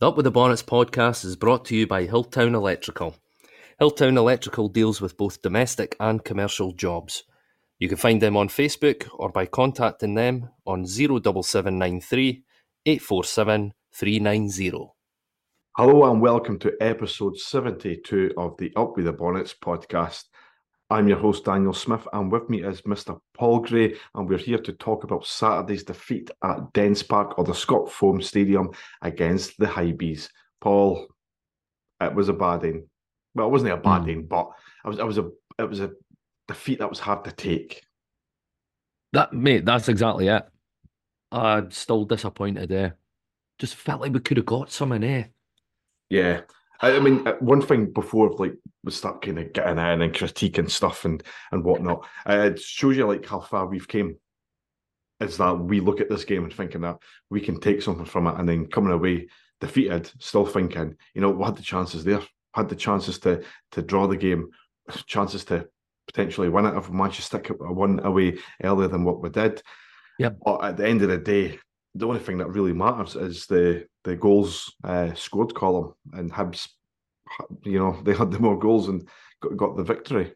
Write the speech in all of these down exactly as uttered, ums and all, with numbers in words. The Up With The Bonnets podcast is brought to you by Hilltown Electrical. Hilltown Electrical deals with both domestic and commercial jobs. You can find them on Facebook or by contacting them on zero seven seven nine three, eight four seven, three nine zero. Hello and welcome to episode seventy-two of the Up With The Bonnets podcast. I'm your host, Daniel Smith, and with me is Mister Paul Gray, and we're here to talk about Saturday's defeat at Dens Park, or the Scott Foam Stadium, against the Hibs. Paul, it was a badding. Well, it wasn't a badding, mm. but it was, it was a it was a defeat that was hard to take. That, mate, that's exactly it. I'm still disappointed there. Just felt like we could have got something there. Yeah. I mean, one thing before, like, we start kind of getting in and critiquing stuff and, and whatnot, uh, it shows you, like, how far we've came. Is that we look at this game and thinking that we can take something from it, and then coming away defeated, still thinking, you know, we had the chances there, had the chances to to draw the game, chances to potentially win it if we managed to stick one away earlier than what we did. Yep. But at the end of the day, the only thing that really matters is the the goals uh, scored column, and Hibs, you know, they had the more goals and got, got the victory.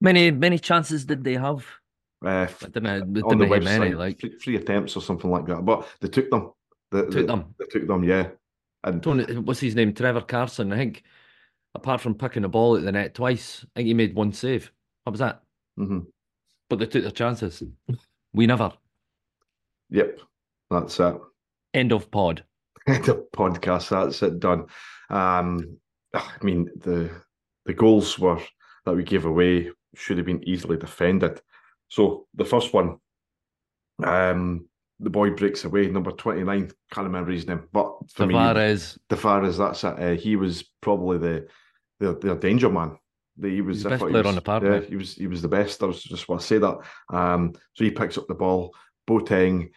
Many many chances did they have? Uh, they made, on the website, many, like three, three attempts or something like that. But they took them. They took they, them. They took them. Yeah. And Tony, what's his name? Trevor Carson. I think, apart from picking the ball at the net twice, I think he made one save. What was that? Mm-hmm. But they took their chances. We never. Yep, that's it. End of pod. End of podcast. That's it, done. Um, I mean, the the goals were that we gave away should have been easily defended. So the first one, um, the boy breaks away, number twenty-nine. Can't remember his name, but for Tavares. me, Tavares. That's it. Uh, he was probably the their the danger man. The, he was the best player was, on the park. Yeah, he was. He was the best. I was just want to say that. Um, so he picks up the ball. Boteng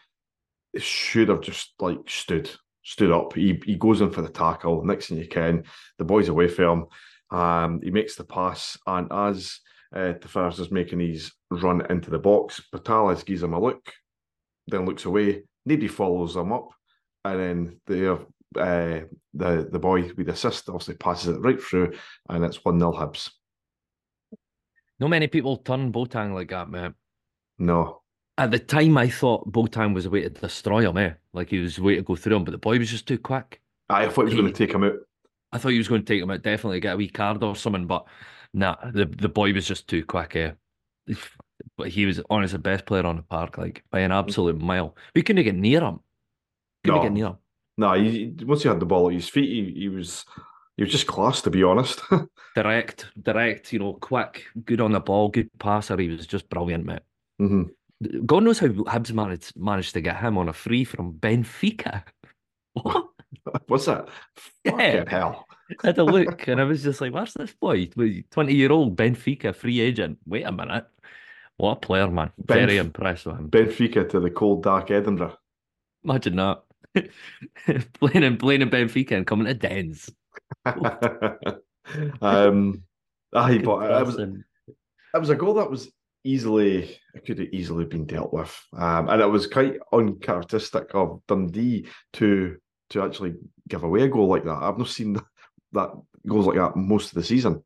should have just like stood, stood up. He he goes in for the tackle. Next thing you can, the boy's away from him. Um, he makes the pass, and as uh, Tavares is making his run into the box, Portales gives him a look, then looks away. Nobody follows him up, and then the uh, the the boy with the assist obviously passes it right through, and it's one nil Hibs. Not many people turn Boteng like that, man. No. At the time, I thought Boteng was a way to destroy him, eh? Like, he was a way to go through him, but the boy was just too quick. I thought he was he, going to take him out. I thought he was going to take him out, definitely get a wee card or something, but nah, the, the boy was just too quick, eh? But he was, honestly, the best player on the park, like, by an absolute mile. We couldn't get near him. Couldn't no. get near him. No, he, once he had the ball at his feet, he, he was he was just class, to be honest. direct, direct, you know, quick, good on the ball, good passer. He was just brilliant, mate. Mm-hmm. God knows how Hibs managed managed to get him on a free from Benfica. What? What's that? Yeah. Fucking hell. I had a look and I was just like, where's this boy? twenty-year-old Benfica free agent. Wait a minute. What a player, man. Benf- Very impressed with him. Benfica to the cold, dark Edinburgh. Imagine that. playing, in, playing in Benfica and coming to Dens. um, aye, but I was, it was a goal that was... Easily, it could have easily been dealt with, um, and it was quite uncharacteristic of Dundee to to actually give away a goal like that. I've not seen that, that goals like that most of the season.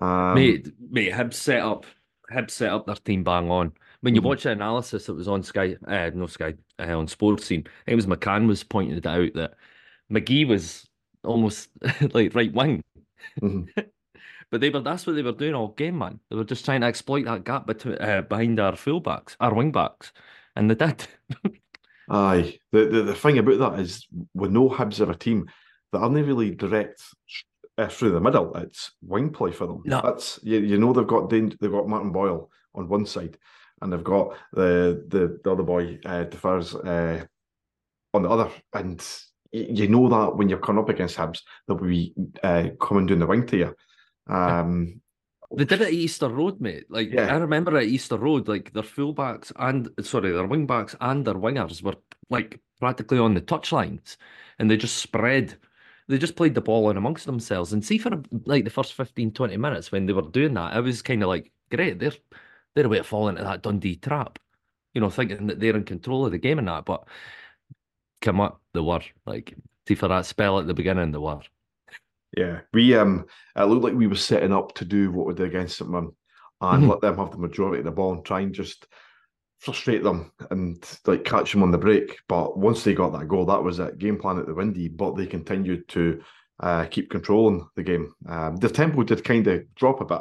Um, mate, mate, Hibs set up, Hibs set up their team bang on. When you mm-hmm. watch the analysis that was on Sky, uh, no Sky, uh, on Sports Scene, it was McCann was pointing it out that McGee was almost like right wing. Mm-hmm. But they were, that's what they were doing all game, man. They were just trying to exploit that gap between, uh, behind our fullbacks, our wingbacks, and they did. Aye. The, the the thing about that is we know Hibs are a team that aren't really direct uh, through the middle. It's wing play for them. No. That's you, you know they've got they've got Martin Boyle on one side, and they've got the the, the other boy uh, Tavares uh, on the other, and you, you know that when you're coming up against Hibs, they'll be uh, coming down the wing to you. Um, they did it at Easter Road, mate. Like yeah. I remember at Easter Road, like their fullbacks and sorry, their wingbacks and their wingers were like practically on the touchlines, and they just spread. They just played the ball in amongst themselves. And see, for like the first fifteen, twenty minutes when they were doing that, I was kind of like, great, they're they're about to fall into that Dundee trap, you know, thinking that they're in control of the game and that. But come up, they were. Like, see, for that spell at the beginning, they were. Yeah, we um, it looked like we were setting up to do what we did against them and mm-hmm. let them have the majority of the ball and try and just frustrate them and like catch them on the break. But once they got that goal, that was it. Game plan at the windy, but they continued to uh, keep controlling the game. Um, the tempo did kind of drop a bit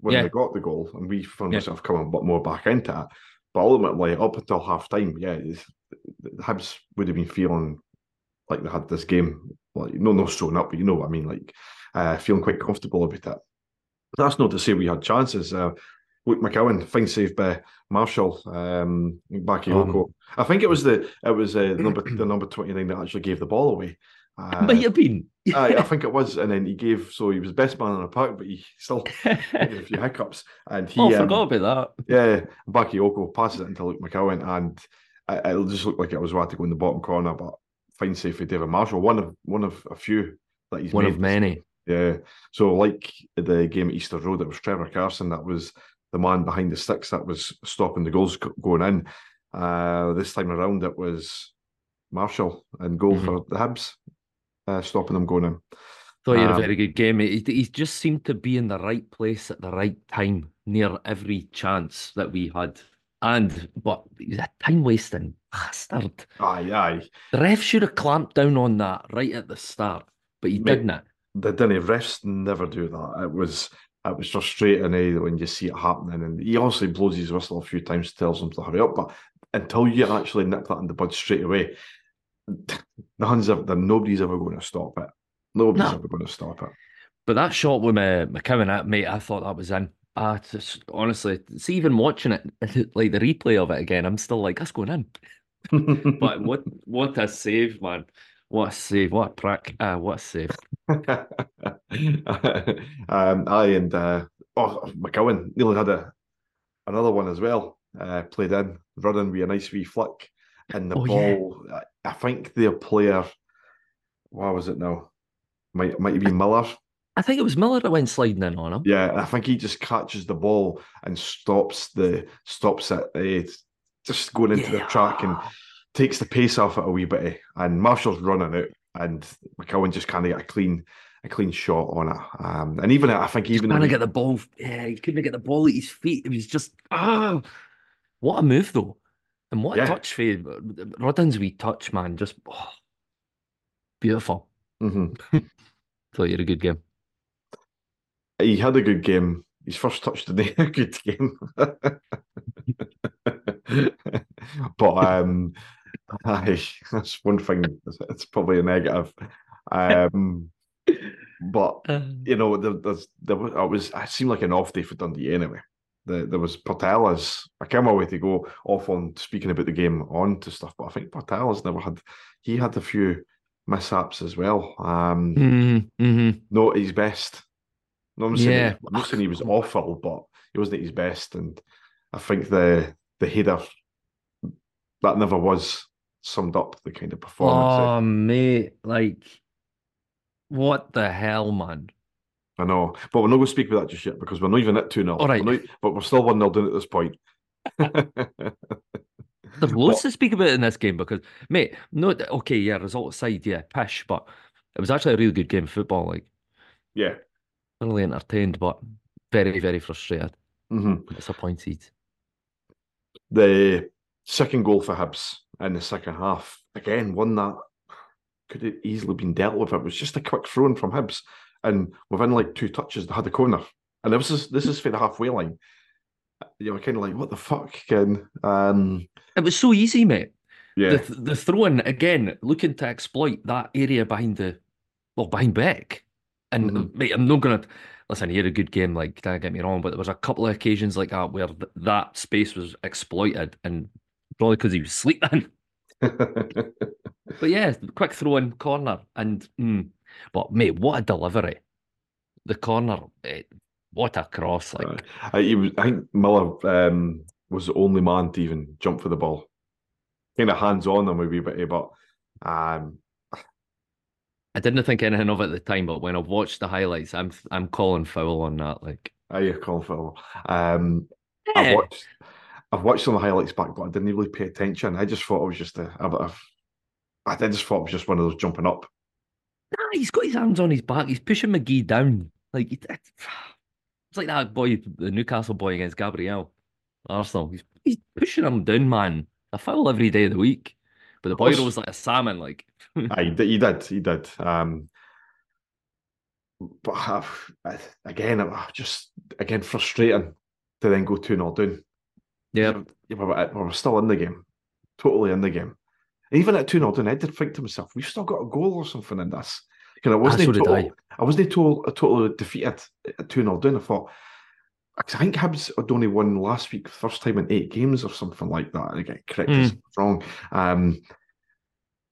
when yeah. they got the goal, and we found yeah. ourselves coming a bit more back into it. But ultimately, up until half time, yeah, Hibs would have been feeling like they had this game. Like, no, no, thrown up, but you know what I mean, like uh, feeling quite comfortable about that. But that's not to say we had chances. Uh, Luke McCowan, fine save by Marshall, um, Bakayoko. Um, I think it was the it was uh, the number the number twenty-nine that actually gave the ball away. Uh, might have been. I, I think it was, and then he gave. So he was best man on the park, but he still had a few hiccups. And he, oh, I forgot um, about that. Yeah, Bakayoko passes it into Luke McCowan, and it, it just looked like it was right to go in the bottom corner, but. Fine save for David Marshall, one of one of a few that he's one made. Of many. Yeah. So like the game at Easter Road, it was Trevor Carson that was the man behind the sticks that was stopping the goals going in. Uh, this time around, it was Marshall and goal mm-hmm. for the Hibs, uh, stopping them going in. Thought he had um, a very good game. He, he just seemed to be in the right place at the right time, near every chance that we had. And but he's a time wasting bastard. Aye, aye. The ref should have clamped down on that right at the start, but he Mate, didn't. They didn't. Refs never do that. It was it was frustrating eh, when you see it happening, and he also blows his whistle a few times, tells him to hurry up. But until you actually nip that in the bud straight away, the hands are, nobody's ever going to stop it. Nobody's no. ever going to stop it. But that shot with McCowan, mate, I thought that was in. Uh, just, honestly, see, even watching it, like the replay of it again, I'm still like, that's going in. But what what a save, man. What a save, what a prick. Uh, what a save. um, aye, and uh, oh, McCowan nearly had a, another one as well. Uh, played in, running with a nice wee flick. And the oh, ball, yeah. I, I think their player, what was it now? Might, might it be Miller? I think it was Miller that went sliding in on him. Yeah, I think he just catches the ball and stops the stops it, uh, just going into yeah. the track and takes the pace off it a wee bit. And Marshall's running out, and McCowan just can't get a clean a clean shot on it. Um, and even I think even trying to get the ball, yeah, he couldn't get the ball at his feet. It was just ah, oh, what a move though, and what yeah. a touch for Rodden's wee touch, man. Just oh, beautiful. Mm-hmm. Thought you had a good game. He had a good game. His first touch today, a good game. But um, aye, that's one thing. It's probably a negative. Um, but you know, there, there's there was. It was. It seemed like an off day for Dundee anyway. The, there was Portales. I came away to go off on speaking about the game on to stuff, but I think Portales never had. He had a few mishaps as well. Um, mm-hmm. Mm-hmm. Not his best. No, I'm saying, yeah. I'm not saying he was awful, but he wasn't at his best. And I think the the header, that never was summed up, the kind of performance. Oh, mate, like, what the hell, man? I know. But we're not going to speak about that just yet, because we're not even at two nil. All right. We're not, but we're still one nil down at this point. There's loads but, to speak about in this game, because, mate, no, okay, yeah, result aside, yeah, pish, but it was actually a really good game of football. Like, yeah. Really entertained, but very, very frustrated. Mm-hmm. Disappointed. The second goal for Hibs in the second half, again, one that could have easily been dealt with. It was just a quick throw in from Hibs, and within like two touches, they had a corner. And this is this is for the halfway line. You were kind of like, what the fuck, Ken? Um, it was so easy, mate. Yeah, the, the throw in again, looking to exploit that area behind the well behind Beck. And mm-hmm. mate, I'm not gonna listen. He had a good game, like, don't get me wrong, but there was a couple of occasions like that where th- that space was exploited, and probably because he was sleeping. But yeah, quick throw in corner, and mm, but mate, what a delivery! The corner, it, what a cross! Like, uh, I, was, I think Miller um, was the only man to even jump for the ball, kind of hands on him a wee bit, but. Um, I didn't think anything of it at the time, but when I watched the highlights, I'm I'm calling foul on that. Like, are you calling foul? Um, yeah. I've watched I've watched some highlights back, but I didn't really pay attention. I just thought it was just a, a bit of I just thought it was just one of those jumping up. Nah, he's got his arms on his back. He's pushing McGee down. Like it's like that boy, the Newcastle boy against Gabriel, Arsenal. He's he's pushing him down, man. A foul every day of the week. But the boy rolls like a salmon. Like he did, he did, he did. Um, but I've, I, again, I'm just again frustrating to then go two nil down. Yeah, we were still in the game, totally in the game. Even at two nil down, I did think to myself, we've still got a goal or something in this. Because I wasn't total, I. I wasn't total, totally defeated at two nil down. I thought, cause I think Hibs had only won last week, first time in eight games or something like that. I get correct mm. if I'm wrong. Um,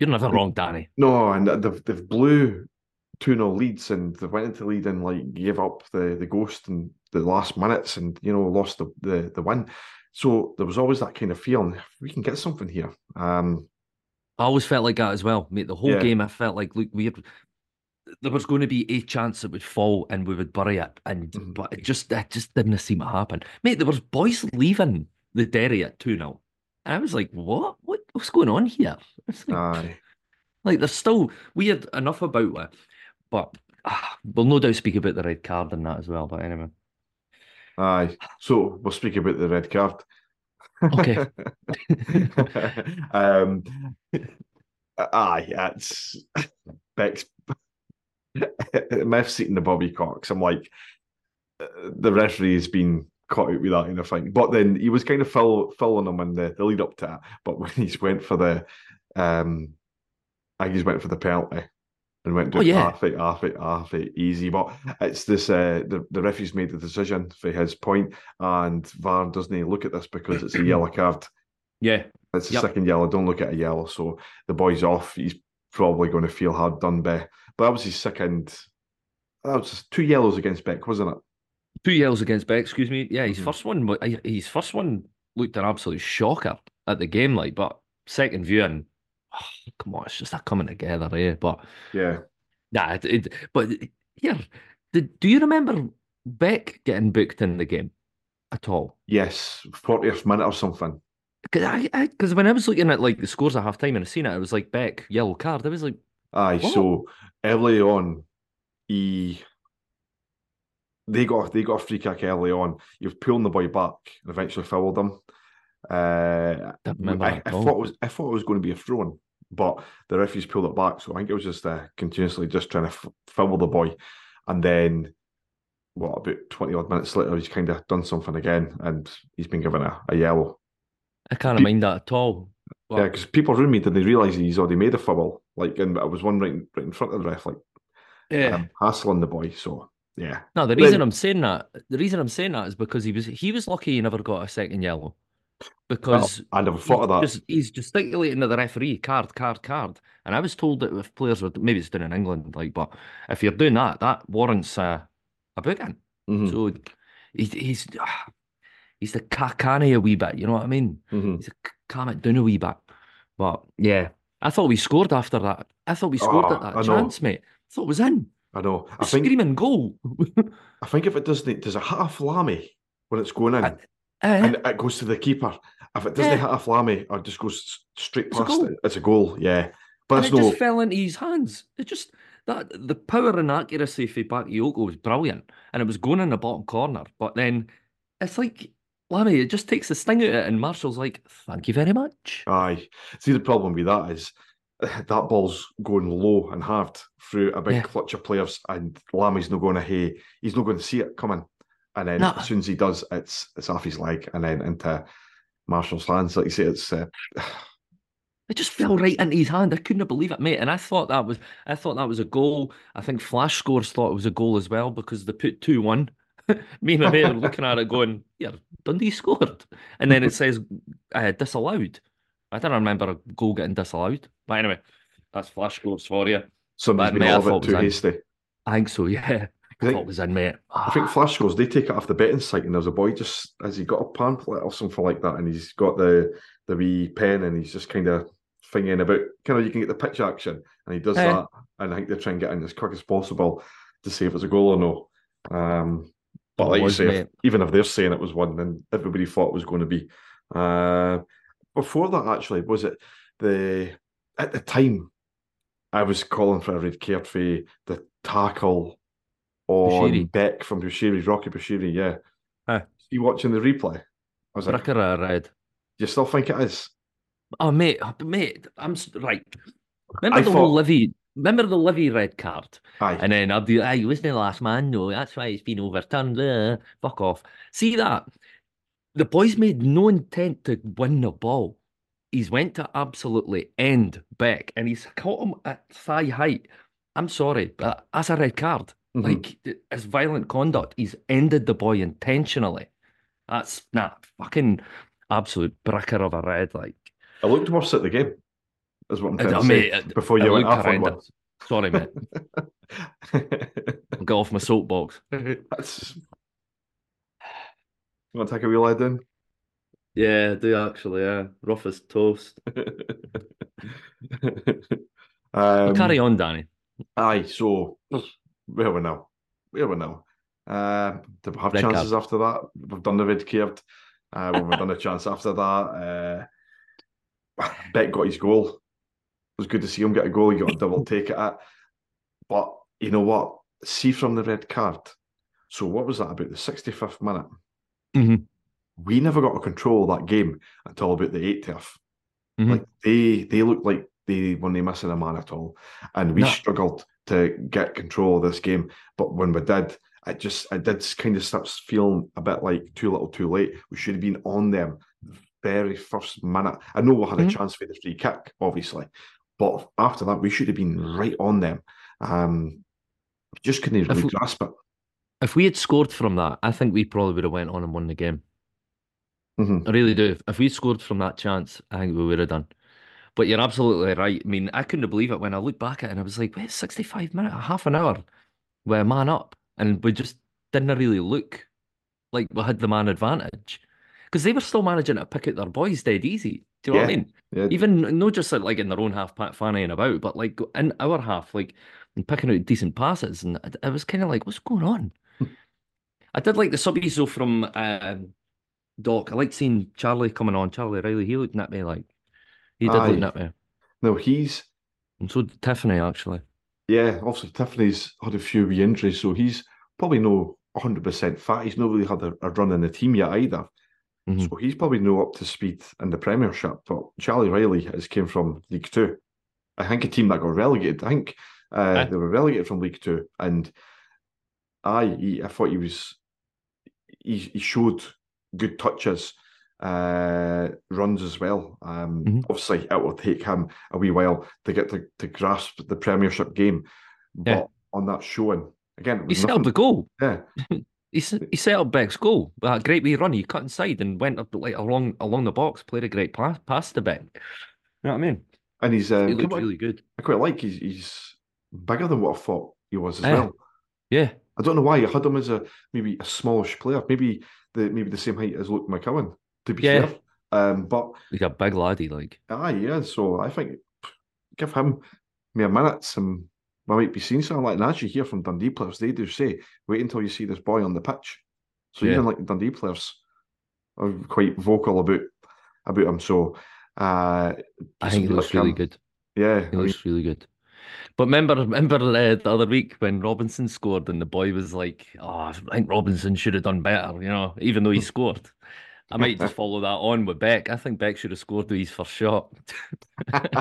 You're never wrong, Danny. No, and they've, they've blew two nil leads and they went into lead and like gave up the, the ghost in the last minutes and you know lost the, the, the win. So there was always that kind of feeling, we can get something here. Um, I always felt like that as well, mate. The whole yeah. game, I felt like, look, we had, there was going to be a chance it would fall and we would bury it, and mm-hmm. but it just that just didn't seem to happen, mate. There was boys leaving the dairy at two nil, and I was like, what? What? What's going on here? It's like, Aye. like there's still weird enough about it, but uh, we'll no doubt speak about the red card and that as well. But anyway, aye. So we'll speak about the red card. Okay. um, aye, that's Beck's Meth seating the Bobby Cox. I'm like, the referee has been caught out with that kind of thing. But then he was kind of fill, filling him in the, the lead up to that. But when he's went for the, um, I just went for the penalty and went to oh, yeah. half it, half it, half it, easy. But it's this, uh, the, the referee's made the decision for his point, and V A R doesn't even look at this because it's a yellow card. Yeah. It's a yep. second yellow, don't look at a yellow. So the boy's off, he's probably going to feel hard done by. But that was his second, that was two yellows against Beck, wasn't it? Two yellows against Beck, excuse me. Yeah, his mm-hmm. first one, his first one looked an absolute shocker at the game, like, but second viewing, oh, come on, it's just that coming together, eh? But yeah, nah, it, it, but yeah, did, do you remember Beck getting booked in the game at all? Yes, fortieth minute or something. Because I, I, when I was looking at like the scores at half time and I seen it, I was like, Beck, yellow card. I was like, aye, what? So early on, he they got they got a free kick early on. He was pulling the boy back and eventually fouled him. Uh, I, I thought it was I thought it was going to be a throw-in, but the referees pulled it back. So I think it was just uh, continuously just trying to f- foul the boy, and then what about twenty odd minutes later, he's kind of done something again, and he's been given a, a yellow. I can't mind that at all. Well, yeah, because people around me didn't realise he's already made a foul. Like, and I was one right, right in front of the ref, like, yeah, um, hassling the boy. So, yeah. No, the reason then, I'm saying that, the reason I'm saying that is because he was he was lucky he never got a second yellow. Because well, I never thought of that. Just, he's gesticulating at the referee, card, card, card. And I was told that if players were, maybe it's down in England, like, but if you're doing that, that warrants uh, a booking. Mm-hmm. So he, he's. Uh, He's the Kakani a wee bit, you know what I mean? Mm-hmm. He's a calm it down a wee bit. But yeah, I thought we scored after that. I thought we scored oh, at that I chance, know. mate. I thought it was in. I know. I think, screaming goal. I think if it doesn't, does it hit a flammy when it's going in? I, uh, and it goes to the keeper. If it doesn't yeah. hit a flammy, or just goes straight past it's it, it's a goal, yeah. But and it no... just fell into his hands. It just, that the power and accuracy for Bakayoko was brilliant. And it was going in the bottom corner. But then, it's like... Lammy, it just takes the sting out of it, and Marshall's like, thank you very much. Aye. See, the problem with that is that ball's going low and halved through a big yeah. clutch of players, and Lammy's not going to hey, he's not going to see it coming. And then no. as soon as he does, it's it's off his leg and then into Marshall's hands. Like you say, it's uh... it just fell right into his hand. I couldn't believe it, mate. And I thought that was I thought that was a goal. I think Flash Scores thought it was a goal as well because they put two one. Me and my mate are looking at it going, yeah, Dundee scored. And then it says uh, disallowed. I don't remember a goal getting disallowed. But anyway, that's Flash Scores for you. Somebody's been all of it too hasty. I think so, yeah. I, I thought it was in, mate. I think Flash Scores, they take it off the betting site and there's a boy just, has he got a pamphlet or something like that? And he's got the, the wee pen and he's just kind of thinking about, kind of, you can get the pitch action. And he does hey. that. And I think they're trying to get in as quick as possible to see if it's a goal or no. Um, But like was, you say, if, even if they're saying it was one, then everybody thought it was going to be. Uh, before that, actually, was it the at the time, I was calling for a red card for the tackle on Bushiri. Beck from Bushiri, Rocky Bushiri, yeah. Huh. You watching the replay? I was like, Bricker red. You still think it is? Oh, mate, mate, I'm like, remember I the thought, whole Livy, remember the Livy red card? Aye. And then I'll be like, aye, he wasn't the last man, no, that's why it's been overturned. Uh, fuck off. See that? The boys made no intent to win the ball. He's went to absolutely end Beck, and he's caught him at thigh height. I'm sorry, but that's a red card. Mm-hmm. Like, it's violent conduct. He's ended the boy intentionally. That's, nah, fucking absolute bricker of a red, like. I looked worse at the game, is what I'm trying I, to mate, say, I, before you I went after one. Sorry, mate. I'll get off my soapbox. That's... You want to take a wee lad in? Yeah, I do actually, yeah. Rough as toast. um, carry on, Danny. Aye, so, where we're now. Where we're now. Uh, do we have red chances card. After that? We've done the red card. Uh, we've done a chance after that. Uh, Beck got his goal. It was good to see him get a goal. He got a double take at it. But, you know what? See from the red card. So what was that about? The sixty-fifth minute. Mm-hmm. We never got to control that game until about the eightieth. Mm-hmm. Like they they looked like they weren't missing a man at all, and we nah. struggled to get control of this game. But when we did, it just it did kind of start feeling a bit like too little, too late. We should have been on them the very first minute. I know we had mm-hmm. a chance for the free kick, obviously, but after that, we should have been right on them. Um, just couldn't really if, grasp it. If we had scored from that, I think we probably would have went on and won the game. Mm-hmm. I really do. If we scored from that chance, I think we would have done. But you're absolutely right. I mean, I couldn't believe it when I looked back at it and I was like, wait, sixty-five minutes, half an hour, we're a man up. And we just didn't really look like we had the man advantage. Because they were still managing to pick out their boys dead easy. Do you know yeah. what I mean? Yeah. Even, not just like in their own half, fannying about, but like in our half, like and picking out decent passes. And I was kind of like, what's going on? I did like the subbies though from... Uh, Doc, I liked seeing Charlie coming on. Charlie Riley, he looked at me like he did Aye. look at me. No, he's and so did Tiffany actually. Yeah, obviously Tiffany's had a few wee injuries, so he's probably no one hundred percent fat. He's not really had a, a run in the team yet either, mm-hmm. so he's probably no up to speed in the Premiership. But Charlie Riley has came from League Two. I think a team that got relegated. I think uh, they were relegated from League Two, and I, he, I thought he was he, he showed. Good touches, uh, runs as well. Um, mm-hmm. Obviously, it will take him a wee while to get to, to grasp the Premiership game. But yeah. on that showing, again, it was he set nothing. Up the goal. Yeah, he he set up Beck's goal with that great wee run. He cut inside and went up like along along the box, played a great pass, pass to Beck. You know what I mean? And he's uh, he looked quite, really good. I quite like he's he's bigger than what I thought he was as uh, well. Yeah, I don't know why I had him as a maybe a smallish player, maybe. The, maybe the same height as Luke McCowan, to be yeah. fair. Um, but he's a big laddie, like. Aye, yeah. So I think give him mere minutes and I might be seeing something like that. And as you hear from Dundee players, they do say, wait until you see this boy on the pitch. So yeah. even like the Dundee players are quite vocal about about him. So uh, I think he looks really him. good. Yeah. He looks I mean, really good. But remember, remember uh, the other week when Robinson scored and the boy was like, oh, I think Robinson should have done better, you know, even though he scored. I might just follow that on with Beck. I think Beck should have scored with his first shot. Should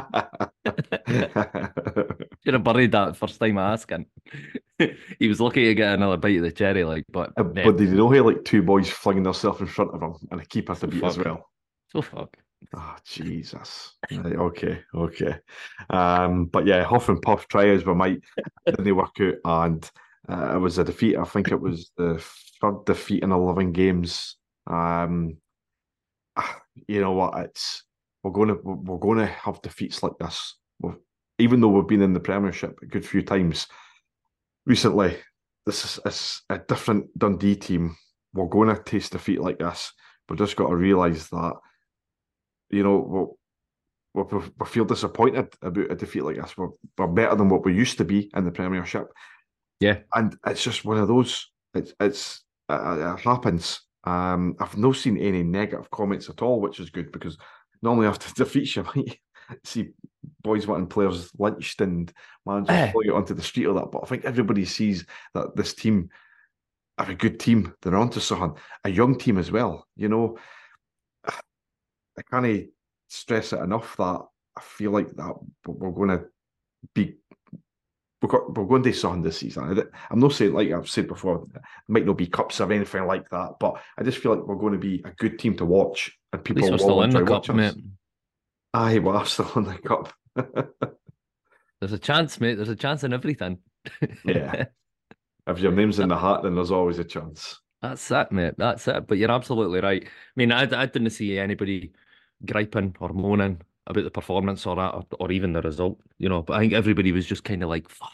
have buried that first time I asked him. He was lucky to get another bite of the cherry, like, but... Uh, yeah. But did you know he had like two boys flinging themselves in front of him and a keeper to beat as well? So fuck. Oh, Jesus. Right, okay, okay. Um, but yeah, huff and puff, try as we might, didn't they work out? And uh, it was a defeat. I think it was the third defeat in eleven games. Um, you know what? It's we're gonna we're gonna have defeats like this. We've, even though we've been in the Premiership a good few times recently, this is it's a different Dundee team. We're gonna taste defeat like this. We've just got to realise that. You know, we we feel disappointed about a defeat like this. We're, we're better than what we used to be in the Premiership. Yeah. And it's just one of those, it, it's, uh, it happens. Um, I've not seen any negative comments at all, which is good because normally after defeats you might see boys wanting players lynched and managers uh, play it onto the street or that. But I think everybody sees that this team have a good team. They're onto something. A young team as well. You know, I can't stress it enough that I feel like that we're going to be we're going to do something this season. I'm not saying, like I've said before, it might not be cups or anything like that, but I just feel like we're going to be a good team to watch, and people will still in the cup, mate. Aye, well, I'm still in the cup. There's a chance, mate. There's a chance in everything. Yeah. If your name's in the hat, then there's always a chance. That's it, mate. That's it. But you're absolutely right. I mean, I, I didn't see anybody griping or moaning about the performance or that, or, or even the result, you know. But I think everybody was just kind of like, fuck.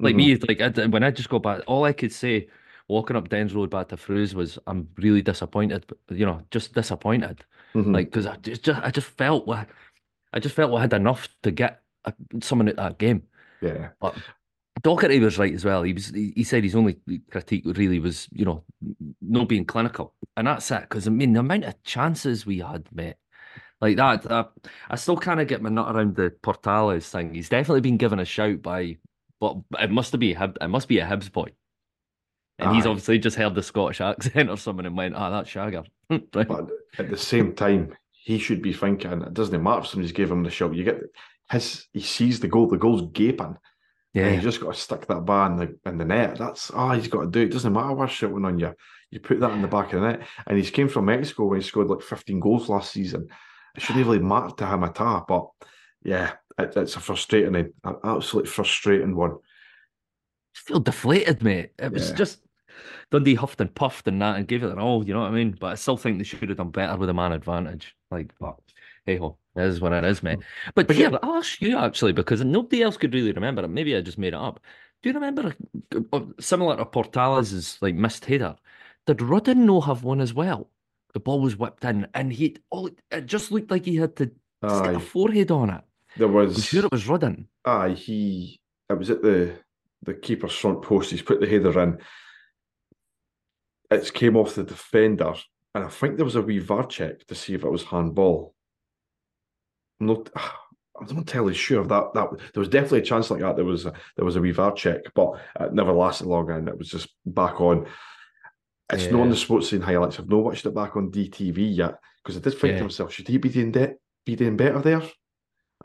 Like mm-hmm. me, like I, when I just go back, all I could say walking up Dens Road back to Frews was, I'm really disappointed, you know, just disappointed. Mm-hmm. Like, because I just, just, I just felt like, I just felt like I had enough to get a, someone at that game. Yeah. But Docherty was right as well. He was. He said his only critique really was, you know, not being clinical, and that's it. Because I mean, the amount of chances we had, mate. Like that, uh, I still kind of get my nut around the Portales thing. He's definitely been given a shout by, but it must be a, it must be a Hibs boy, and aye. He's obviously just heard the Scottish accent or something and went, "Ah, oh, that's Shagger." Right? But at the same time, he should be thinking it doesn't matter if somebody's gave him the shout. You get his, he sees the goal, the goal's gaping. Yeah, you just got to stick that bar in the in the net. That's all oh, he's got to do. It doesn't matter what's shouting on you. You put that in the back of the net. And he's came from Mexico where he scored like fifteen goals last season. It shouldn't really matter to him at all. But yeah, it, it's a frustrating, an absolutely frustrating one. I feel deflated, mate. It was yeah. just Dundee huffed and puffed and that and gave it an all. You know what I mean? But I still think they should have done better with a man advantage. Like, but hey ho. It is what it is, mate. But, but yeah, yeah, I'll ask you actually, because nobody else could really remember it. Maybe I just made it up. Do you remember, similar to Portales' like missed header, did Rudden no have one as well? The ball was whipped in, and he all it just looked like he had to just get a forehead on it. There was, I'm sure it was Rudden. Aye, he. It was at the the keeper's front post. He's put the header in. It came off the defender, and I think there was a wee V A R check to see if it was handball. I'm not, I'm not entirely sure of that. That there was definitely a chance like that. There was a, there was a wee V A R check, but it never lasted long, and it was just back on. It's yeah. not on the Sports Scene highlights. I've not watched it back on D T V yet because I did think yeah. to myself, should he be doing de- be doing better there?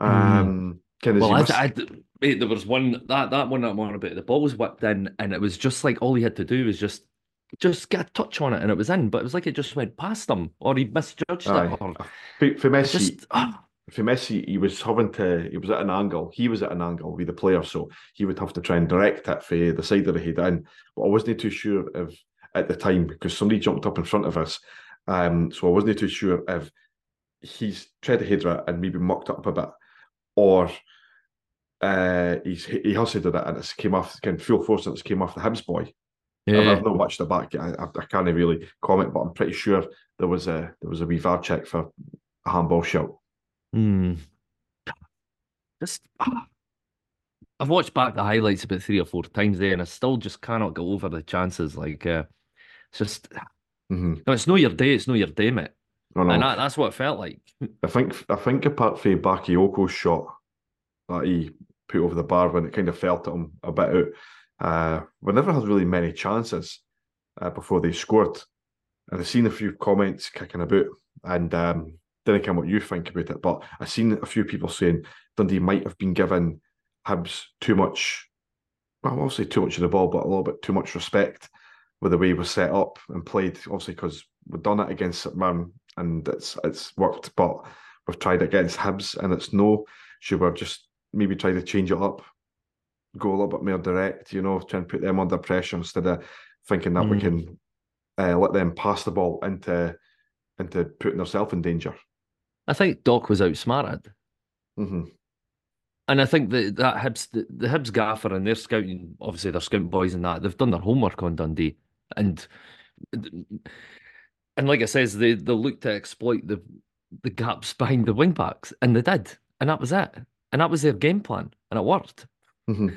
Mm. Um, kind of well, I, must... I, mate, there was one that that one that I'm on about. The ball was whipped in, and it was just like all he had to do was just. Just get a touch on it and it was in, but it was like it just went past him or he misjudged Aye. it. Or... For, for Messi, just, uh... for Messi, he was having to, he was at an angle, he was at an angle with the player, so he would have to try and direct it for the side of the head in. But I wasn't too sure if at the time, because somebody jumped up in front of us, um, so I wasn't too sure if he's tried to header it and maybe mucked up a bit or uh, he's, he hustled it and it came off, kind of full force and it came off the Hibs boy. Yeah. I've, I've not watched it back yet. I, I can't really comment, but I'm pretty sure there was a there was a wee V A R check for a handball shout. Mm. Just, ah. I've watched back the highlights about three or four times there, and I still just cannot go over the chances. Like, uh, it's just mm-hmm. no, it's not your day. It's not your day, mate. Oh, no. And that, that's what it felt like. I think I think apart from Bakayoko's shot that he put over the bar when it kind of fell to him a bit out. Uh, we never had really many chances uh, before they scored. And I've seen a few comments kicking about, and um, didn't care what you think about it, but I've seen a few people saying Dundee might have been given Hibs too much, well, I'll say too much of the ball, but a little bit too much respect with the way we're set up and played, obviously, because we've done it against St Mirren and it's, it's worked, but we've tried it against Hibs and it's no. Should we have just maybe tried to change it up? Go a little bit more direct, you know, try and put them under pressure instead of thinking that mm. we can uh, let them pass the ball into into putting themselves in danger. I think Doc was outsmarted. Mm-hmm. And I think that, that Hibs, the, the Hibs gaffer and their scouting, obviously their scouting boys and that, they've done their homework on Dundee. And and like I says, they, they looked to exploit the, the gaps behind the wing-backs, and they did. And that was it. And that was their game plan. And it worked. Mm-hmm.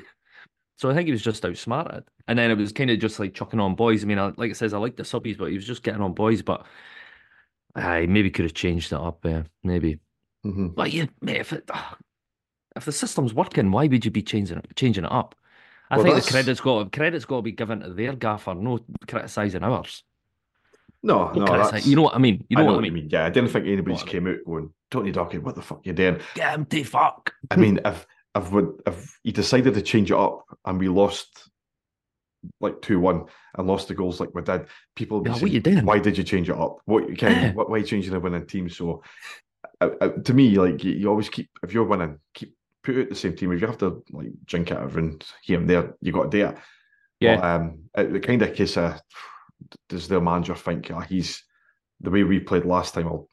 So I think he was just outsmarted, and then it was kind of just like chucking on boys. I mean, I, like I says, I like the subbies, but he was just getting on boys. But I uh, maybe could have changed that up. Yeah, maybe. Mm-hmm. But you, mate, if it, if the system's working, why would you be changing it, changing it up? I well, think that's... the credit's got credit's got to be given to their gaffer, no criticising ours. No, no, no that's... you know what I mean. You know, I know what, what I mean. mean. Yeah, I didn't think anybody's what came I mean. out going, Tony Docherty, what the fuck you doing? Get him to fuck. I mean, if if if he decided to change it up and we lost like two one and lost the goals like we did, people would be yeah, saying, what you doing? Why did you change it up? What you can? Yeah. What, why are you changing a winning team? So, uh, uh, to me, like you, you always keep if you're winning, keep. Put out the same team. If you have to like drink at everyone here and there, you got to do it. Yeah. But, um, the kind of case of does their manager think oh, he's the way we played last time? I'll,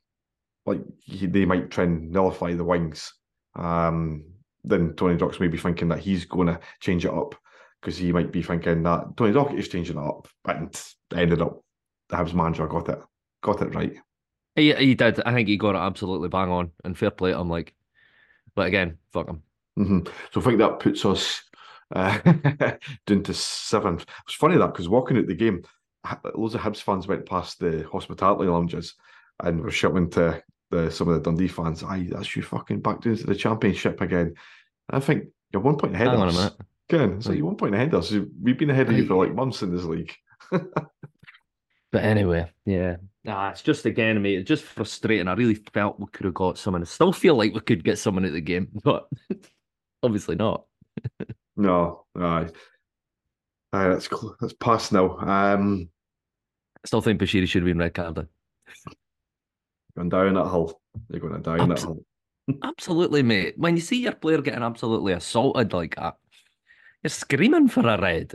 like he, they might try and nullify the wings. Um, then Tony Docherty may be thinking that he's going to change it up because he might be thinking that Tony Docherty is changing it up, and ended up the Hibs manager got it, got it right. He he did. I think he got it absolutely bang on. And fair play, I'm like. But again, fuck them. Mm-hmm. So I think that puts us uh, down to seventh. It's funny that because walking out the game, loads of Hibs fans went past the hospitality lounges and were shouting to the, some of the Dundee fans, aye, that's you fucking back down to the championship again. And I think you're one point ahead Hang of us. On a minute. Again, it's like you're one point ahead of us. We've been ahead of you for like months in this league. But anyway, yeah. Nah, it's just again, mate, it's just frustrating. I really felt we could have got someone. I still feel like we could get someone at the game, but obviously not. no, aye. Aye, that's, that's past now. Um, I still think Bushiri should have been red carded. Going down that hill. You're going to die in that hill. Absolutely, mate. When you see your player getting absolutely assaulted like that, you're screaming for a red.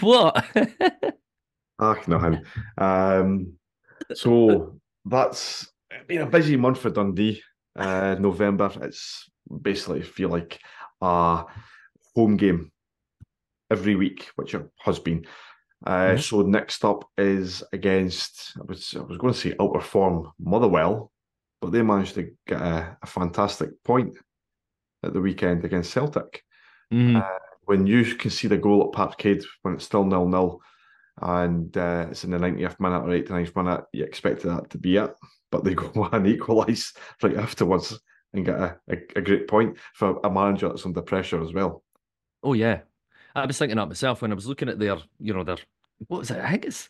What? Ach, nothing. Um, so that's been a busy month for Dundee. Uh, November, it's basically feel like a home game every week, which it has been. Uh, mm-hmm. So next up is against, I was I was going to say outer form Motherwell, but they managed to get a, a fantastic point at the weekend against Celtic. Mm-hmm. Uh, when you can see the goal at Parkhead when it's still nil nil and uh, it's in the ninetieth minute or eighty-ninth minute, you expected that to be it, but they go and equalise right afterwards and get a, a, a great point for a manager that's under pressure as well. Oh yeah, I was thinking that myself when I was looking at their, you know, their what was it? I think it's,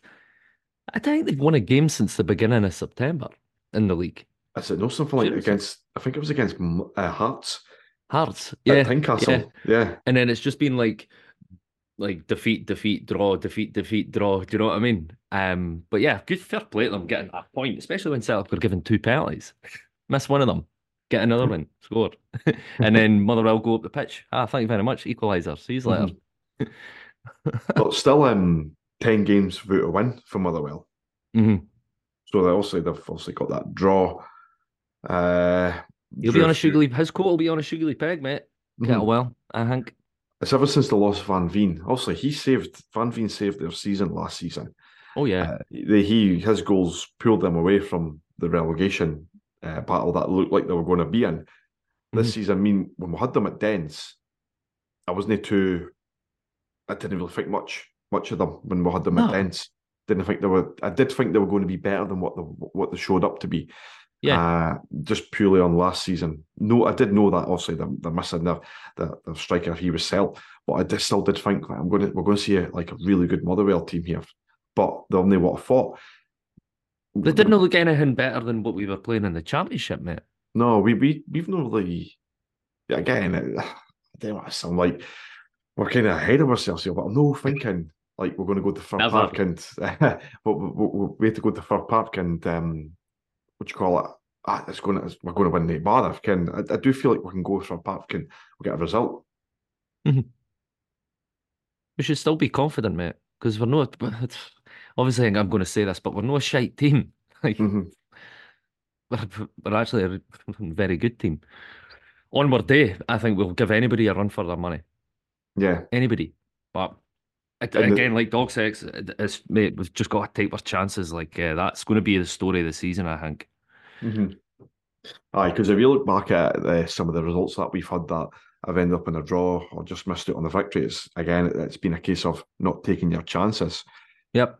I think they've won a game since the beginning of September in the league. I said no, something like against. I think it was against uh, Hearts. Hearts, yeah, yeah, yeah, and then it's just been like, like defeat, defeat, draw, defeat, defeat, draw. Do you know what I mean? Um, but yeah, good fair play to them getting that point, especially when Celtic were given two penalties, miss one of them, get another one, scored, and then Motherwell go up the pitch. Ah, thank you very much, equaliser. See you later. But still, um, ten games without a win for Motherwell. Mm-hmm. So they also they've also got that draw. Uh. He'll be on a sugary, his coat will be on a sugary peg, mate. Get mm-hmm. well, I think. It's ever since the loss of Van Veen. Also, he saved, Van Veen saved their season last season. Oh, yeah. Uh, the, he His goals pulled them away from the relegation uh, battle that looked like they were going to be in. This mm-hmm. season, I mean, when we had them at Dens, I wasn't too, I didn't really think much, much of them when we had them no. at Dens. Didn't think they were, I did think they were going to be better than what the, what they showed up to be. Yeah, uh, just purely on last season. No, I did know that. Obviously, they're, they're missing their, their, their striker. He was sell, but I did, still did think like, I'm going to we're going to see a, like a really good Motherwell team here. But they're only what I thought. They didn't look anything better than what we were playing in the championship, mate. No, we we we've not really. Again, I don't want to sound like we're kind of ahead of ourselves here, but I'm no thinking like we're going to go to Fir Park and we, we, we had to go to Fir Park and. Um, What do you call it? Ah, it's going. To, we're going to win the bar. If can, I, I do feel like we can go for a part. Can we get a result? Mm-hmm. We should still be confident, mate, because we're not. Obviously, I'm going to say this, but we're not a shite team. Like, mm-hmm. we're, we're actually a very good team. Onward day, I think we'll give anybody a run for their money. Yeah, anybody. But and again, the, like Dog Sex, it's, mate, we've just got to take our chances. Like uh, that's going to be the story of the season, I think. Mm-hmm. Aye, because if you look back at uh, some of the results that we've had that have ended up in a draw or just missed it on the victory, it's, again, it's been a case of not taking your chances. Yep.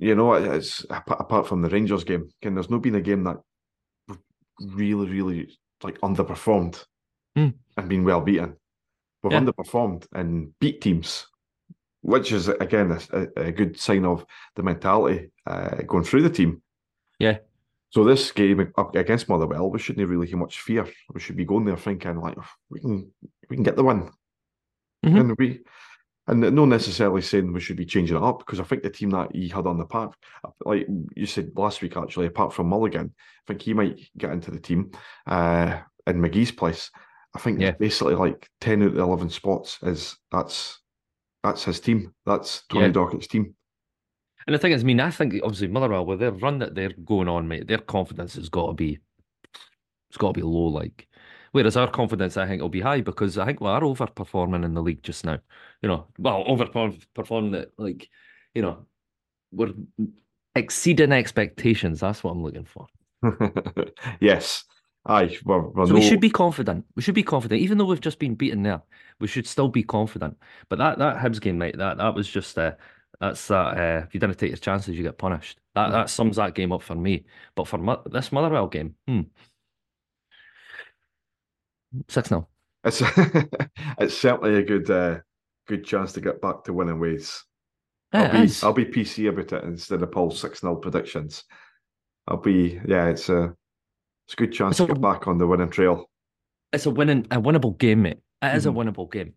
You know, it's apart from the Rangers game, again, there's not been a game that really, really like underperformed mm. and been well beaten. We've yeah. underperformed and beat teams, which is again a, a good sign of the mentality uh, going through the team. Yeah. So this game up against Motherwell, we shouldn't really have much fear. We should be going there thinking like we can we can get the win, mm-hmm. and we and not necessarily saying we should be changing it up, because I think the team that he had on the park, like you said last week, actually, apart from Mulligan, I think he might get into the team uh, in McGee's place. I think yeah. basically like ten out of the eleven spots is that's that's his team. That's Tony yeah. Docherty's team. And the thing is, I mean, I think obviously Motherwell, with their run that they're going on, mate, their confidence has got to be, it's got to be low, like. Whereas our confidence, I think, will be high, because I think we are overperforming in the league just now. You know, well, overperforming it, like, you know, we're exceeding expectations. That's what I'm looking for. Yes. Aye, we're, we're so no... we should be confident. We should be confident, even though we've just been beaten there. We should still be confident. But that that Hibs game, mate, that that was just a. Uh, That's that. Uh, if you didn't take your chances, you get punished. That that sums that game up for me. But for mo- this Motherwell game, hmm. six nil. It's it's certainly a good uh, good chance to get back to winning ways. I'll be, I'll be P C about it instead of Paul's six nil predictions. I'll be yeah. It's a it's a good chance it's to a, get back on the winning trail. It's a winning a winnable game, mate. It is mm-hmm. a winnable game.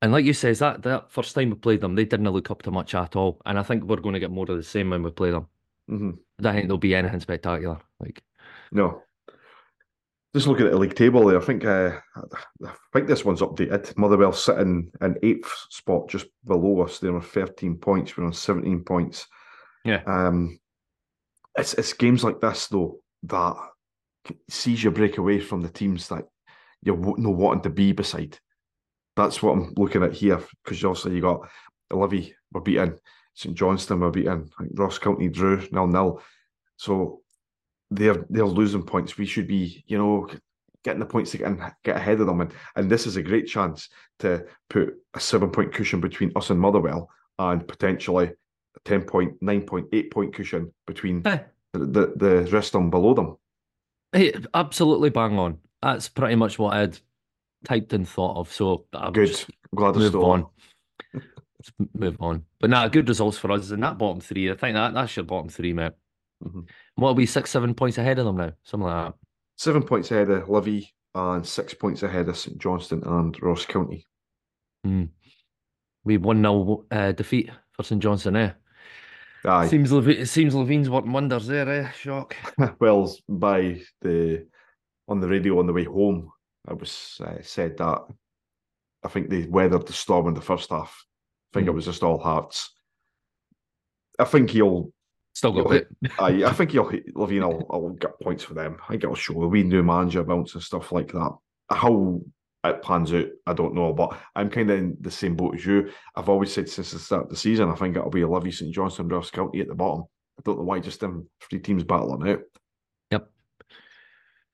And like you says, that, that first time we played them, they didn't look up to much at all. And I think we're going to get more of the same when we play them. Mm-hmm. I don't think there'll be anything spectacular. Like, no. Just looking at the league table there, I think uh, I think this one's updated. Motherwell sitting in eighth spot, just below us. They're on thirteen points. We're on seventeen points. Yeah. Um, it's it's games like this though that sees you break away from the teams that you're not wanting to be beside. That's what I'm looking at here, because obviously you got Livy were beaten, St Johnstone were beaten, Ross County drew nil nil. So they're they're losing points. We should be, you know, getting the points to get, in, get ahead of them. And, and this is a great chance to put a seven-point cushion between us and Motherwell, and potentially a ten-point, nine-point, eight-point cushion between hey. the, the, the rest of them below them. Hey, absolutely bang on. That's pretty much what I'd typed and thought of, so I'll good. Just glad move on. Just move on. But nah, good results for us in that bottom three. I think that that's your bottom three, mate. Mm-hmm. What are we six, seven points ahead of them now? Something like that. Seven points ahead of Livy and six points ahead of St Johnstone and Ross County. Mm. We one nil uh, defeat for St Johnstone. Eh. Aye. Seems Levine, it seems Levine's working wonders there. Eh. Shock. Well, by the on the radio on the way home, it was uh, said that I think they weathered the storm in the first half. I think mm. it was just all hearts. I think he'll still got it. I, I think he'll Levine. I'll, I'll get points for them. I think it'll show. We new manager bounce and stuff like that. How it plans out, I don't know. But I'm kind of in the same boat as you. I've always said since the start of the season, I think it'll be Livy, St Johnstone, Ross County at the bottom. I don't know why. Just them three teams battling out. Yep.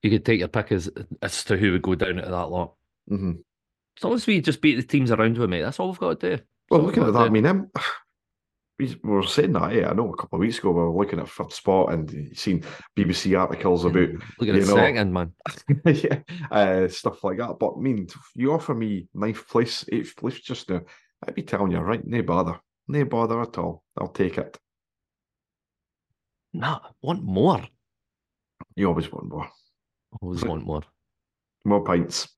You could take your pick as, as to who would go down into that lot. Mm-hmm. As long as we just beat the teams around with, mate, that's all we've got to do. Well, looking at that, do. I mean, um, we were saying that, yeah, I know a couple of weeks ago we were looking at third spot and seen B B C articles about... Look at the second, man. yeah, uh, stuff like that. But, I mean, you offer me ninth place, eighth place just now, I'd be telling you, right, no bother. No bother at all. I'll take it. Nah, I want more. You always want more. Always want more. More pints.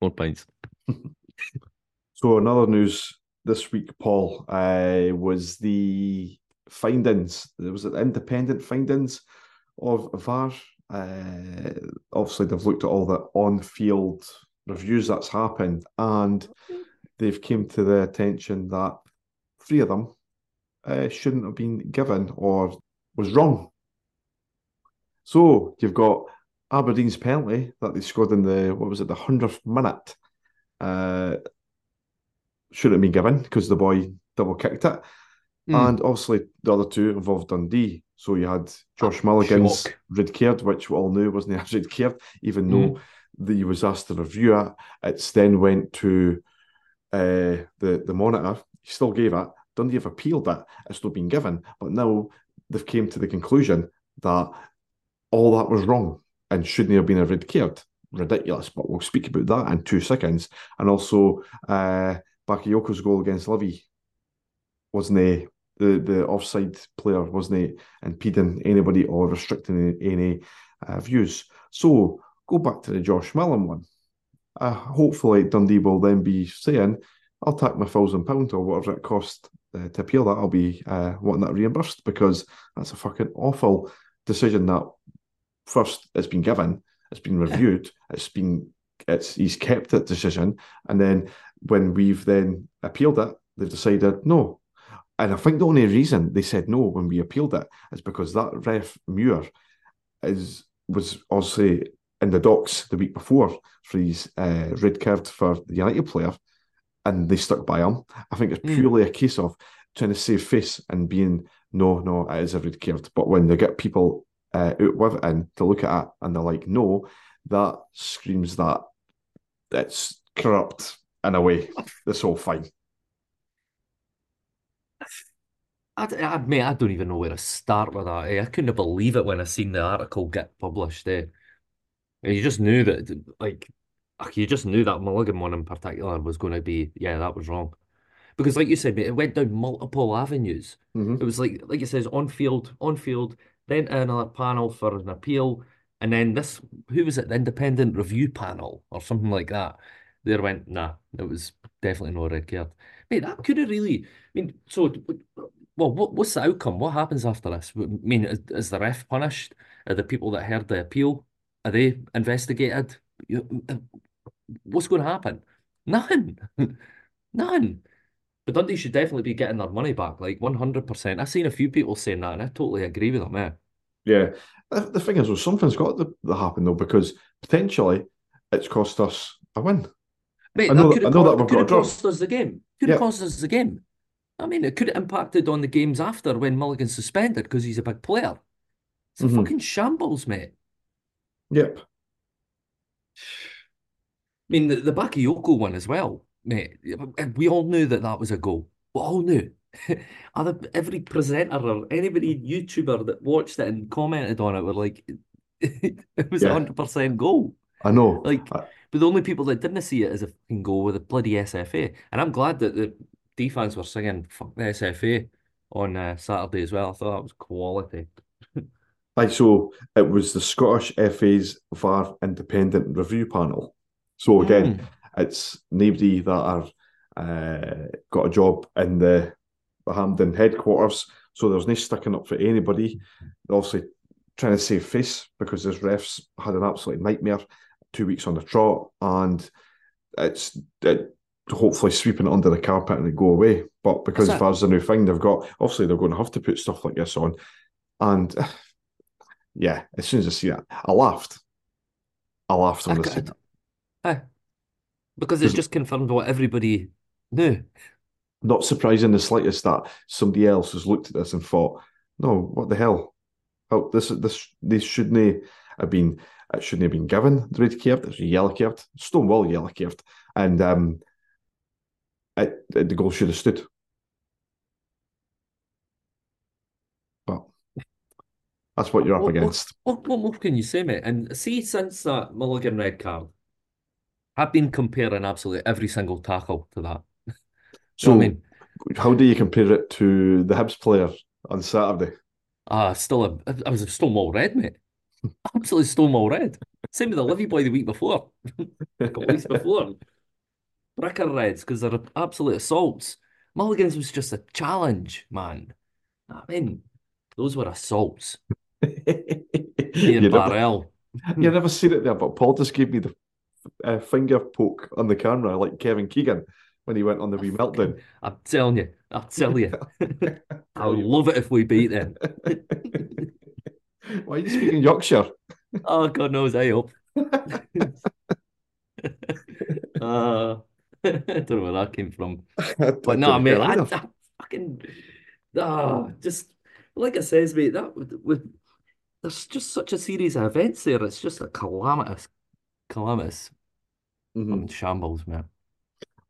More pints. So another news this week, Paul, uh, was the findings. There was an independent findings of V A R. Uh, obviously, they've looked at all the on-field reviews that's happened, and they've came to the attention that three of them uh, shouldn't have been given or was wrong. So you've got Aberdeen's penalty that they scored in the, what was it, the hundredth minute, uh, shouldn't have been given because the boy double kicked it. Mm. And obviously the other two involved Dundee. So you had Josh Mulligan's Shock. red card, which we all knew wasn't a red card, even mm. though the, he was asked to review it. It's then went to uh, the, the monitor. He still gave it. Dundee have appealed it. It's still been given. But now they've came to the conclusion that all that was wrong. and shouldn't have been a red card. Ridiculous, but we'll speak about that in two seconds. And also, uh, Bakayoko's goal against Livy wasn't a, the the offside player wasn't it impeding anybody or restricting any, any uh, views. So go back to the Josh Mulligan one. Uh, hopefully Dundee will then be saying, I'll take my thousand pound or whatever it cost uh, to appeal that. I'll be uh, wanting that reimbursed, because that's a fucking awful decision. That first it's been given, it's been reviewed, yeah. it's been it's he's kept that decision, and then when we've then appealed it, they've decided no. And I think the only reason they said no when we appealed it is because that ref Muir is was obviously in the docks the week before for his uh, red card for the United player, and they stuck by him. I think it's purely mm. a case of trying to save face and being, no, no, it is a red card. But when they get people uh, out with it and to look at it and they're like, no, that screams that it's corrupt in a way, this whole thing. I, I, mate, I don't even know where to start with that. Eh? I couldn't believe it when I seen the article get published. Eh? You just knew that, like, you just knew that Mulligan one in particular was going to be, yeah, that was wrong. Because, like you said, mate, it went down multiple avenues. Mm-hmm. It was like, like it says, on field, on field, then another panel for an appeal, and then this, who was it, the independent review panel or something like that. They went, nah, it was definitely no red card. Mate, that could have really, I mean, so. Well, what, what's the outcome? What happens after this? I mean, is, is the ref punished? Are the people that heard the appeal, are they investigated? You, what's going to happen? None. None. But Dundee should definitely be getting their money back, like one hundred percent. I've seen a few people saying that, and I totally agree with them, eh? Yeah. The, the thing is, well, something's got to, to happen, though, because potentially it's cost us a win. Mate, I know that, that, I know cost, that we've got a draw. Could have cost us the game. Could have yeah. cost us the game. I mean, it could have impacted on the games after when Mulligan's suspended because he's a big player. It's a mm-hmm. fucking shambles, mate. Yep. I mean, the, the Bakayoko one as well, mate. We all knew that that was a goal. We all knew. Other, every presenter or anybody, YouTuber that watched it and commented on it were like, it was yeah. a one hundred percent goal. I know. Like, I... But the only people that didn't see it as a fucking goal were the bloody S F A. And I'm glad that the D fans were singing "Fuck the S F A" on uh, Saturday as well. I thought that was quality. Right, so it was the Scottish F A's V A R independent review panel. So again, mm. it's nobody that are uh, got a job in the, the Hampden headquarters. So there's no sticking up for anybody. They're obviously trying to save face because this refs had an absolute nightmare, two weeks on the trot, and it's. It, hopefully sweeping it under the carpet and it go away. But because V A R's a new thing they've got, obviously they're going to have to put stuff like this on. And yeah, as soon as I see that, I laughed. I laughed when I, I see that. Aye. Because it's just confirmed what everybody knew. Not surprising the slightest that somebody else has looked at this and thought, no, what the hell? Oh, this this this shouldn't have been, it shouldn't have been given the red card, it's a yellow card, Stonewall yellow card. And um It, it, the goal should have stood. But that's what you're what, up against. What, what, what more can you say, mate? And see, since that Mulligan red card, I've been comparing absolutely every single tackle to that. So, I mean, how do you compare it to the Hibs player on Saturday? Ah, uh, still, a, I was a Stonewall red, mate. Absolutely Stonewall red. Same with the Livy boy the week before. A couple weeks before. Bricker reds, because they're absolute assaults. Mulligan's was just a challenge, man. I mean, those were assaults. You Barrel. You never seen it there, but Paul just gave me the uh, finger poke on the camera, like Kevin Keegan when he went on the wee meltdown. I'm telling you, I tell you, I love it if we beat them. Why are you speaking Yorkshire? Oh, God knows, I hope. uh, I don't know where that came from. But no, mate, I, I fucking ah, just like it says, mate, that with, with there's just such a series of events there. It's just a calamitous, calamitous mm-hmm. shambles, man.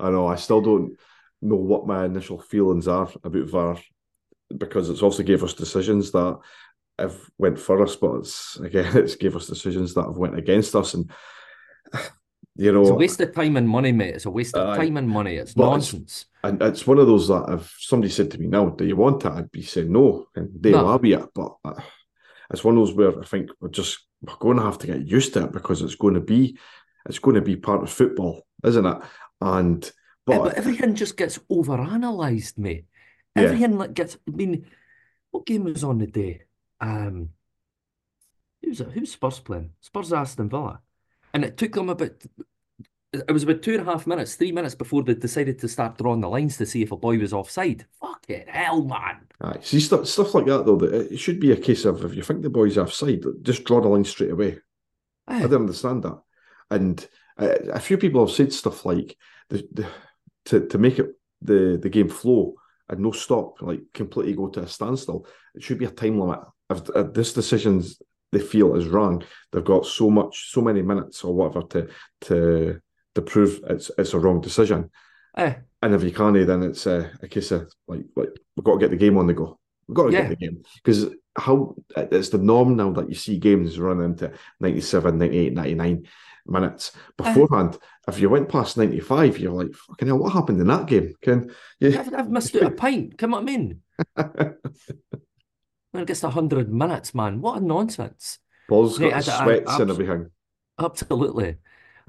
I know. I still don't know what my initial feelings are about V A R, because it's also gave us decisions that have went for us, but it's, again, it's gave us decisions that have went against us. And, you know, it's a waste of time and money, mate. It's a waste of uh, time and money. It's nonsense. It's, and it's one of those that if somebody said to me now, do you want it? I'd be saying no, and they'll no. have it. But uh, it's one of those where I think we're just we're going to have to get used to it, because it's going to be it's going to be part of football, isn't it? And but, yeah, but everything just gets overanalyzed, mate. Everything yeah. that gets. I mean, what game was on the day? Um, who's who's Spurs playing? Spurs Aston Villa, and it took them about. It was about two and a half minutes, three minutes before they decided to start drawing the lines to see if a boy was offside. Fucking hell, man. Aye, see, st- stuff like that, though, that it should be a case of if you think the boy's offside, just draw the line straight away. Aye. I don't understand that. And uh, a few people have said stuff like, the, the, to, to make it the, the game flow and no stop, like completely go to a standstill, it should be a time limit. If, if this decision's they feel is wrong, they've got so much, so many minutes or whatever to... to to prove it's it's a wrong decision. Uh, and if you can't, then it's a, a case of like, like we've got to get the game on the go. We've got to yeah. get the game. Because how it's the norm now that you see games run into ninety-seven, ninety-eight, ninety-nine minutes. Beforehand, uh, if you went past ninety-five, you're like, fucking hell, what happened in that game? Can you... I've, I've missed out a pint. Come on, what I mean? When it gets to one hundred minutes, man, what a nonsense. Paul's got yeah, the I, sweats I, I, and everything. Absolutely.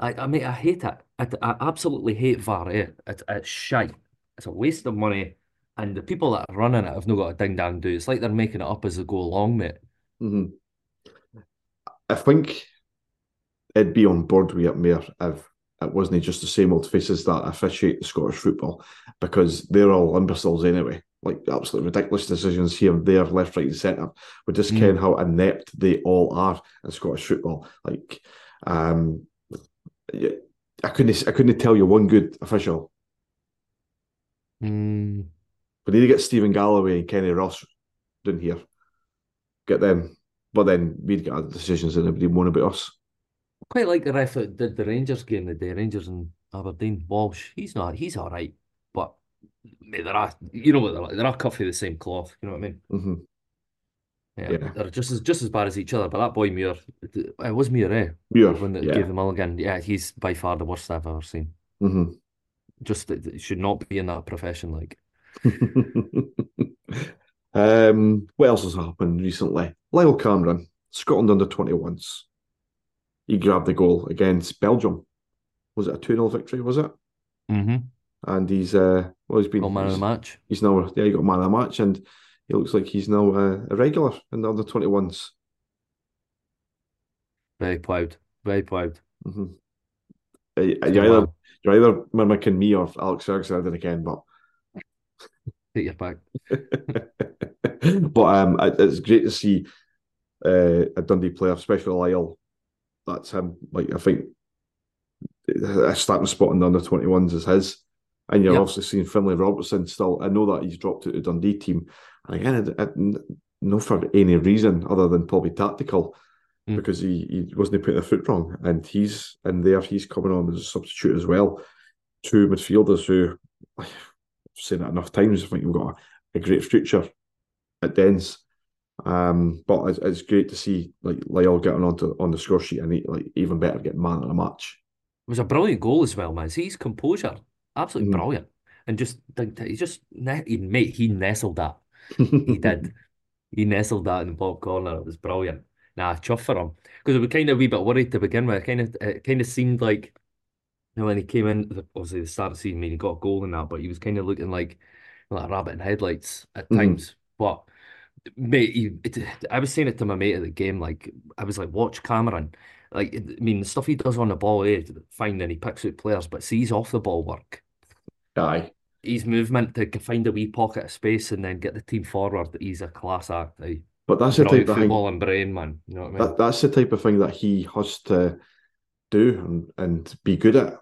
I, I mean, I hate it. I, I absolutely hate V A R. It, it, it's shite. It's a waste of money. And the people that are running it have not got a ding-dang do. It's like they're making it up as they go along, mate. Mm-hmm. I think I'd be on board with it, Muir, if it wasn't just the same old faces that officiate Scottish football, because they're all imbeciles anyway. Like, absolutely ridiculous decisions here and there, left, right and centre. We just mm. ken how inept they all are in Scottish football. Like, um... I couldn't. I couldn't tell you one good official. Mm. We need to get Stephen Galloway and Kenny Ross down here. Get them, but then we'd get other decisions that nobody won about us. I quite like the ref that did the Rangers game the day. Rangers and Aberdeen. Walsh. He's not. He's all right, but mate, there are. You know what they're like. They're all cut through the same cloth. You know what I mean? Mm-hmm. Yeah, yeah, they're just as just as bad as each other. But that boy Muir, it was Muir, eh? Muir, the one that yeah. gave the mulligan. Yeah, he's by far the worst I've ever seen. Mm-hmm. Just it should not be in that profession. Like, um, what else has happened recently? Lyle Cameron, Scotland under twenty-ones. He grabbed the goal against Belgium. Was it a two nil victory? Was it? Mm-hmm. And he's uh, well, he's been oh, man he's, of the match. He's now yeah, he got man of the match and. He looks like he's now uh, a regular in the under twenty-ones. Very proud. Very proud. Mm-hmm. Uh, you're, either, you're either mimicking me or Alex Ferguson, I don't know again, but... Take your back. But um, it's great to see uh, a Dundee player, especially Lyle. That's him. Like, I think a starting spot in the under twenty-ones is his. And you're yep. obviously seeing Finley Robertson still. I know that he's dropped out of the Dundee team. And again, I, I, no for any reason other than probably tactical, mm. because he, he wasn't putting the foot wrong. And he's in there, he's coming on as a substitute as well. Two midfielders who, I've seen that enough times, I think we've got a, a great future at Dens. Um, but it's, it's great to see like Lyle getting onto, on the score sheet and he, like even better getting man in a match. It was a brilliant goal as well, man. See his composure. Absolutely brilliant, and just he just he mate he nestled that he did he nestled that in the bottom corner. It was brilliant. Nah, chuff for him, because we were kind of a wee bit worried to begin with. It kind of it kind of seemed like, you know, when he came in, obviously the start of the season, I mean, he got a goal and that, but he was kind of looking like like a rabbit in headlights at times. Mm. But mate, he, it, I was saying it to my mate at the game. Like I was like, watch Cameron. Like I mean, the stuff he does on the ball, eh, fine, and he picks out players, but see his off the ball work. Aye. His movement to find a wee pocket of space and then get the team forward. He's a class act. Aye. But that's the type of thing. And brain, man. You know what I mean? that, that's the type of thing that he has to do and, and be good at,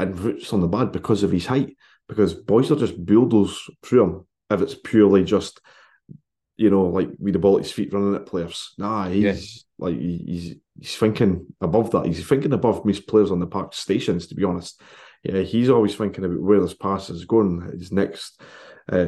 and roots on the bad because of his height. Because boys are just bulldoze through him if it's purely just, you know, like with the ball at his feet running at players. Nah, he's yes. like he's he's thinking above that. He's thinking above most players on the park stations, to be honest. Yeah, he's always thinking about where this pass is going, his next uh,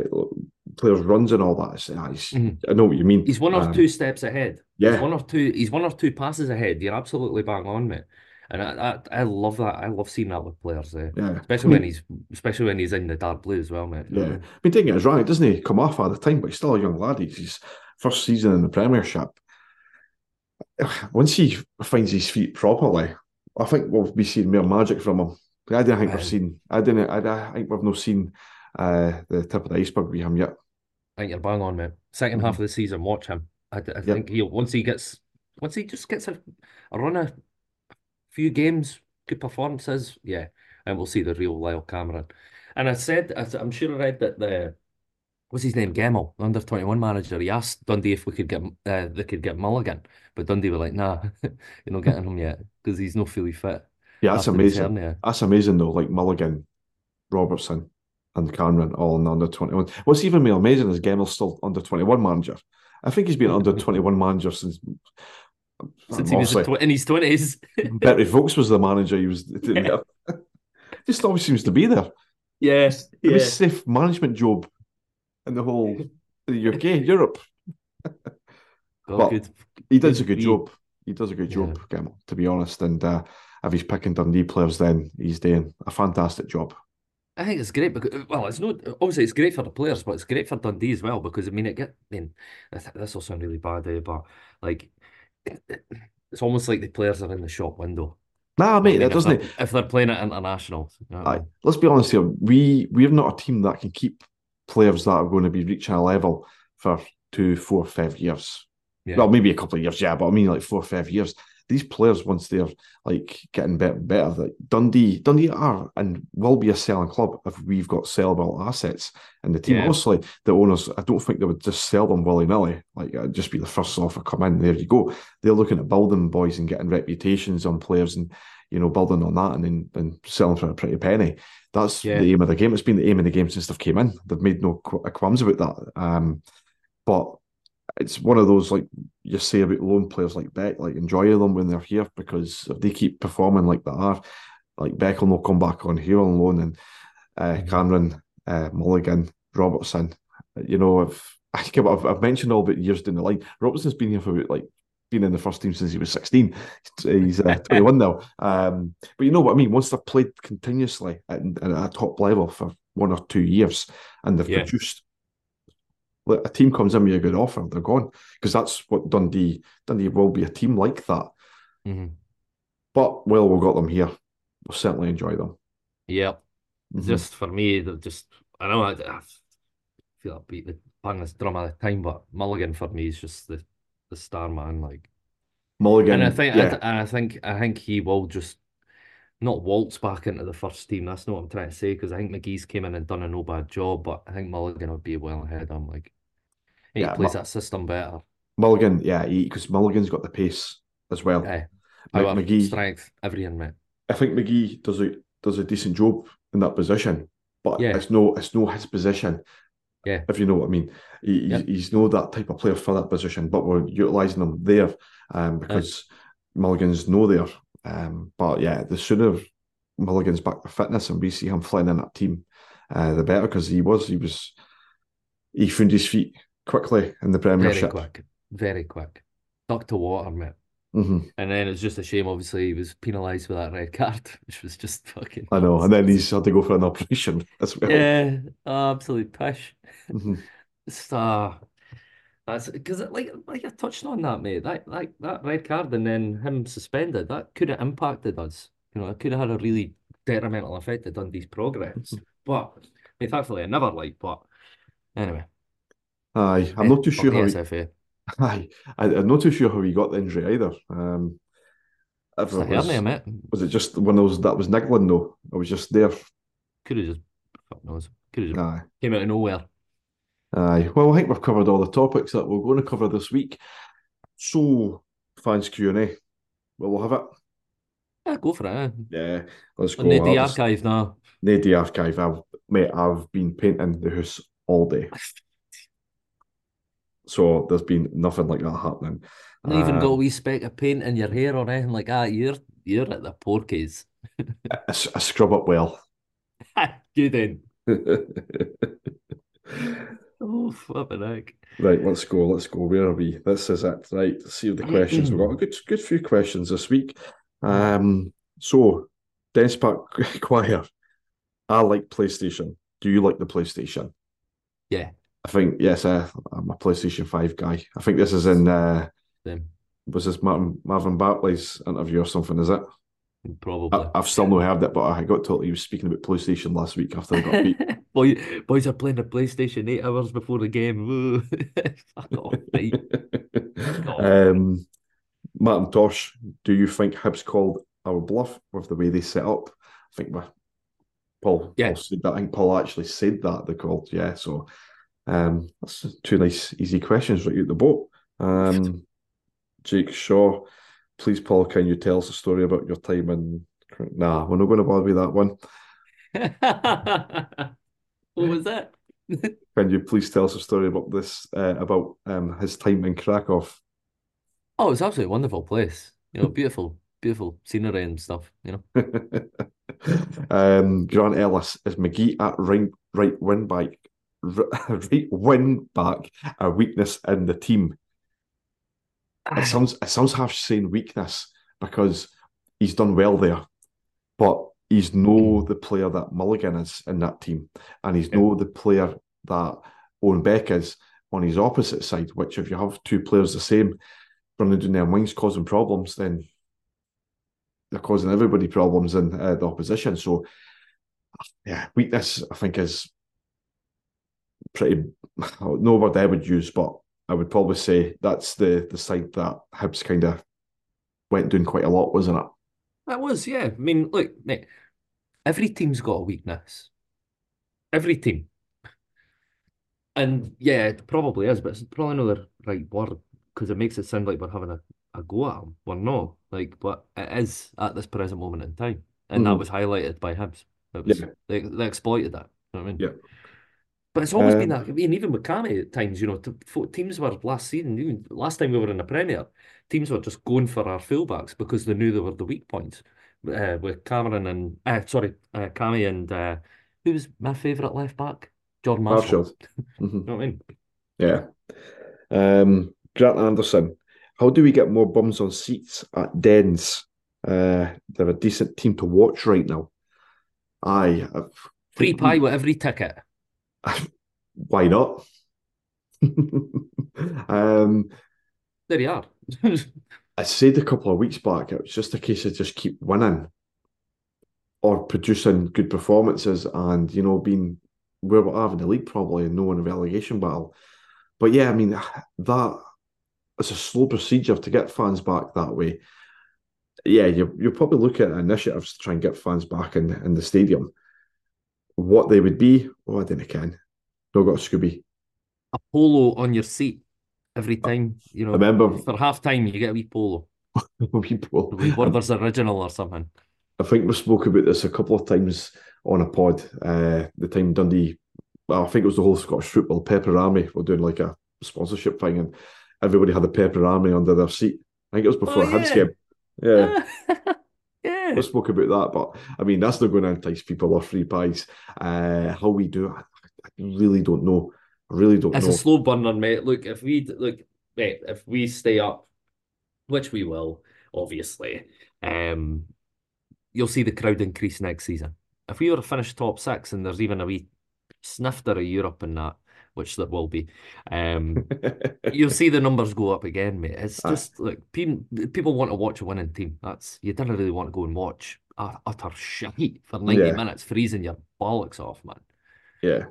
players' runs and all that. So, uh, mm-hmm. I know what you mean. He's one or um, two steps ahead. Yeah, he's one or two. He's one or two passes ahead. You're absolutely bang on, mate. And I, I, I love that. I love seeing that with players, eh? Yeah. Especially I mean, when he's, especially when he's in the dark blue as well, mate. Yeah, I mean, taking it as right, doesn't he? Come off all the time, but he's still a young lad. He's his first season in the Premiership. Once he finds his feet properly, I think we'll be seeing more magic from him. I don't think um, we've seen. I don't. I, I think we've not seen uh, the tip of the iceberg with him yet. I think you're bang on, mate. Second mm-hmm. half of the season, watch him. I, I yep. think he'll once he gets once he just gets a, a run of. Few games, good performances, yeah, and we'll see the real Lyle Cameron. And I said, I'm sure I read that the what's his name, Gemmell, under twenty-one manager, he asked Dundee if we could get uh, they could get Mulligan, but Dundee were like, nah, you're not getting him yet because he's not fully fit. Yeah, that's amazing. Turn, yeah. That's amazing though. Like Mulligan, Robertson, and Cameron all in under twenty-one. What's even more amazing is Gemmell's still under twenty-one manager. I think he's been under twenty-one manager since. Since he was in his twenties. Bertie Vokes was the manager. He was yeah. Just always seems to be there. Yes, the yeah. safe management job in the whole the U K, Europe. Oh, but good. He does good a good be. job. He does a good job, yeah. Gemmell, to be honest. And uh, if he's picking Dundee players, then he's doing a fantastic job. I think it's great because, well, it's not obviously it's great for the players, but it's great for Dundee as well because I mean it get. I mean, this will sound really bad, eh, but like. It's almost like the players are in the shop window. Nah, mate, I mean, that doesn't. They're, if they're playing at international, you know I mean? Let's be honest here. We we're not a team that can keep players that are going to be reaching a level for two, four, five years. Yeah. Well, maybe a couple of years, yeah, but I mean, like four, five years. These players, once they're like getting better and better, like Dundee, Dundee are and will be a selling club if we've got sellable assets in the team. Yeah. Obviously, the owners, I don't think they would just sell them willy nilly. Like it'd just be the first offer come in, there you go. They're looking at building boys and getting reputations on players, and you know, building on that and then and selling for a pretty penny. That's yeah. the aim of the game. It's been the aim of the game since they've came in. They've made no qualms about that. Um, but. It's one of those, like you say about loan players like Beck, like enjoy them when they're here because if they keep performing like they are, like Beck will not come back on here on loan and uh, Cameron, uh, Mulligan, Robertson. You know, I've, I've mentioned all about years down the line. Robertson's been here for about, like, been in the first team since he was sixteen. He's uh, twenty-one now. Um, but you know what I mean? Once they've played continuously at, at a top level for one or two years and they've yeah. produced. A team comes in with a good offer, they're gone. Because that's what Dundee, Dundee will be a team like that. Mm-hmm. But, well, we've got them here. We'll certainly enjoy them. Yeah. Mm-hmm. Just for me, just, I know I, I feel I beat the bang this drum at the time, but Mulligan for me is just the, the star man. Like Mulligan. And I think, yeah. I th- and I think, I think he will just not waltz back into the first team. That's not what I'm trying to say because I think McGee's came in and done a no bad job, but I think Mulligan would be well ahead. I'm like, he yeah, plays Mul- that system better. Mulligan, yeah, because Mulligan's got the pace as well. Yeah, power, like McGee, strength, everything, mate. I think McGee does a does a decent job in that position, but yeah. it's no it's no his position. Yeah, if you know what I mean, he, yeah. he's no that type of player for that position, but we're utilising him there um, because yeah. Mulligan's no there. Um, but yeah, the sooner Mulligan's back to fitness and we see him flying in that team, uh, the better because he was he was he found his feet. Quickly in the Premiership. Very quick. Very quick. Duck to water, mate. Mm-hmm. And then it's just a shame, obviously, he was penalised with that red card, which was just fucking... I know, and then he's had to go for an operation as well. Yeah, absolute pish. Mm-hmm. So, that's... Because, like, like I touched on that, mate, that, that, that red card and then him suspended, that could have impacted us. You know, it could have had a really detrimental effect on Dundee's progress. But, I mean, thankfully, I never liked, but... Anyway... Aye, I'm not too sure how. He, aye, I, I'm not too sure how he got the injury either. Um, if it was, there, mate. Was it just one of those that was niggling though? I was just there. Could have just fuck knows. Could have just aye. Came out of nowhere. Aye, well, I think we've covered all the topics that we're going to cover this week. So, fans Q and A, well, we'll have it. Yeah, go for it. Yeah, let's go. Need the archive now. Need the archive. I've mate, I've been painting the house all day. So there's been nothing like that happening. Not uh, even got a wee speck of paint in your hair or anything like that. You're you're at the porkies. I, I scrub up well. You did. Oh, flipping heck. Right, let's go, let's go. Where are we? This is it. Right, let's see the questions. We've got a good, good few questions this week. Um, so, Dens Park Choir. I like PlayStation. Do you like the PlayStation? Yeah. I think, yes, I, I'm a PlayStation five guy. I think this is in, uh, was this Martin, Marvin Bartley's interview or something, is it? Probably. I, I've still not heard it, but I got told he was speaking about PlayStation last week after I got beat. Boy, boys are playing the PlayStation eight hours before the game. Fuck off, mate. Um, Martin Tosh, do you think Hibs called our bluff with the way they set up? I think my, Paul, yeah. Paul said that. I think Paul actually said that they called. Yeah, so um, that's two nice, easy questions right out the boat. Um, Jake Shaw, please, Paul, can you tell us a story about your time in... Nah, we're not going to bother with that one. What was that? Can you please tell us a story about this, uh, about um, his time in Krakow? Oh, it's absolutely a wonderful place. You know, beautiful, beautiful scenery and stuff, you know. um, Grant Ellis, is McGee at right, right wing back, right wing back a weakness in the team? It sounds, it sounds harsh saying weakness because he's done well there, but he's no the player that Mulligan is in that team, and he's no the player that Owen Beck is on his opposite side, which if you have two players the same running down their wings causing problems, then they're causing everybody problems in uh, the opposition. So, yeah, weakness, I think, is pretty... No word I would use, but I would probably say that's the, the side that Hibs kind of went doing quite a lot, wasn't it? That was, yeah. I mean, look, mate, every team's got a weakness. Every team. And yeah, it probably is, but it's probably not the right word because it makes it sound like we're having a, a go at them. We're not. Like, but it is at this present moment in time. And mm-hmm. that was highlighted by Hibs. It was, yeah. they, they exploited that. You know what I mean? Yeah. But it's always um, been that. I mean, even with Cammy at times, you know, teams were last season, even last time we were in the Premier, teams were just going for our fullbacks because they knew they were the weak points. Uh, with Cameron and, uh, sorry, uh, Cammy and uh, who was my favourite left back? Jordan Marshall. Marshall. Mm-hmm. You know what I mean? Yeah. Um, Grant Anderson, how do we get more bums on seats at Dens? Uh, they're a decent team to watch right now. Aye. I've... Free pie with every ticket. Why not? um, there you are. I said a couple of weeks back, it was just a case of just keep winning or producing good performances and, you know, being where we are in the league probably and no one in a relegation battle. But yeah, I mean, that it's a slow procedure to get fans back that way. Yeah, you, you'll probably look at initiatives to try and get fans back in, in the stadium. What they would be, oh, I don't know, can. No, got a Scooby. A polo on your seat every time, you know. I remember for half time, you get a wee polo. a wee polo. Werther's original or something. I think we spoke about this a couple of times on a pod. Uh, the time Dundee, well, I think it was the whole Scottish football Pepper Army were doing like a sponsorship thing, and everybody had a Pepper Army under their seat. I think it was before oh, yeah. Hibs game. Yeah. Yeah. We spoke about that, but I mean, that's not going to entice people or free pies. Uh, how we do, I, I really don't know. I really don't it's know. It's a slow burner, mate. Look, if we look, mate, if we stay up, which we will, obviously, um, you'll see the crowd increase next season. If we were to finish top six and there's even a wee snifter of Europe in that, which there will be, um, you'll see the numbers go up again, mate. It's just, look, people, people want to watch a winning team. That's you don't really want to go and watch utter shite for ninety yeah. minutes, freezing your bollocks off, man. Yeah.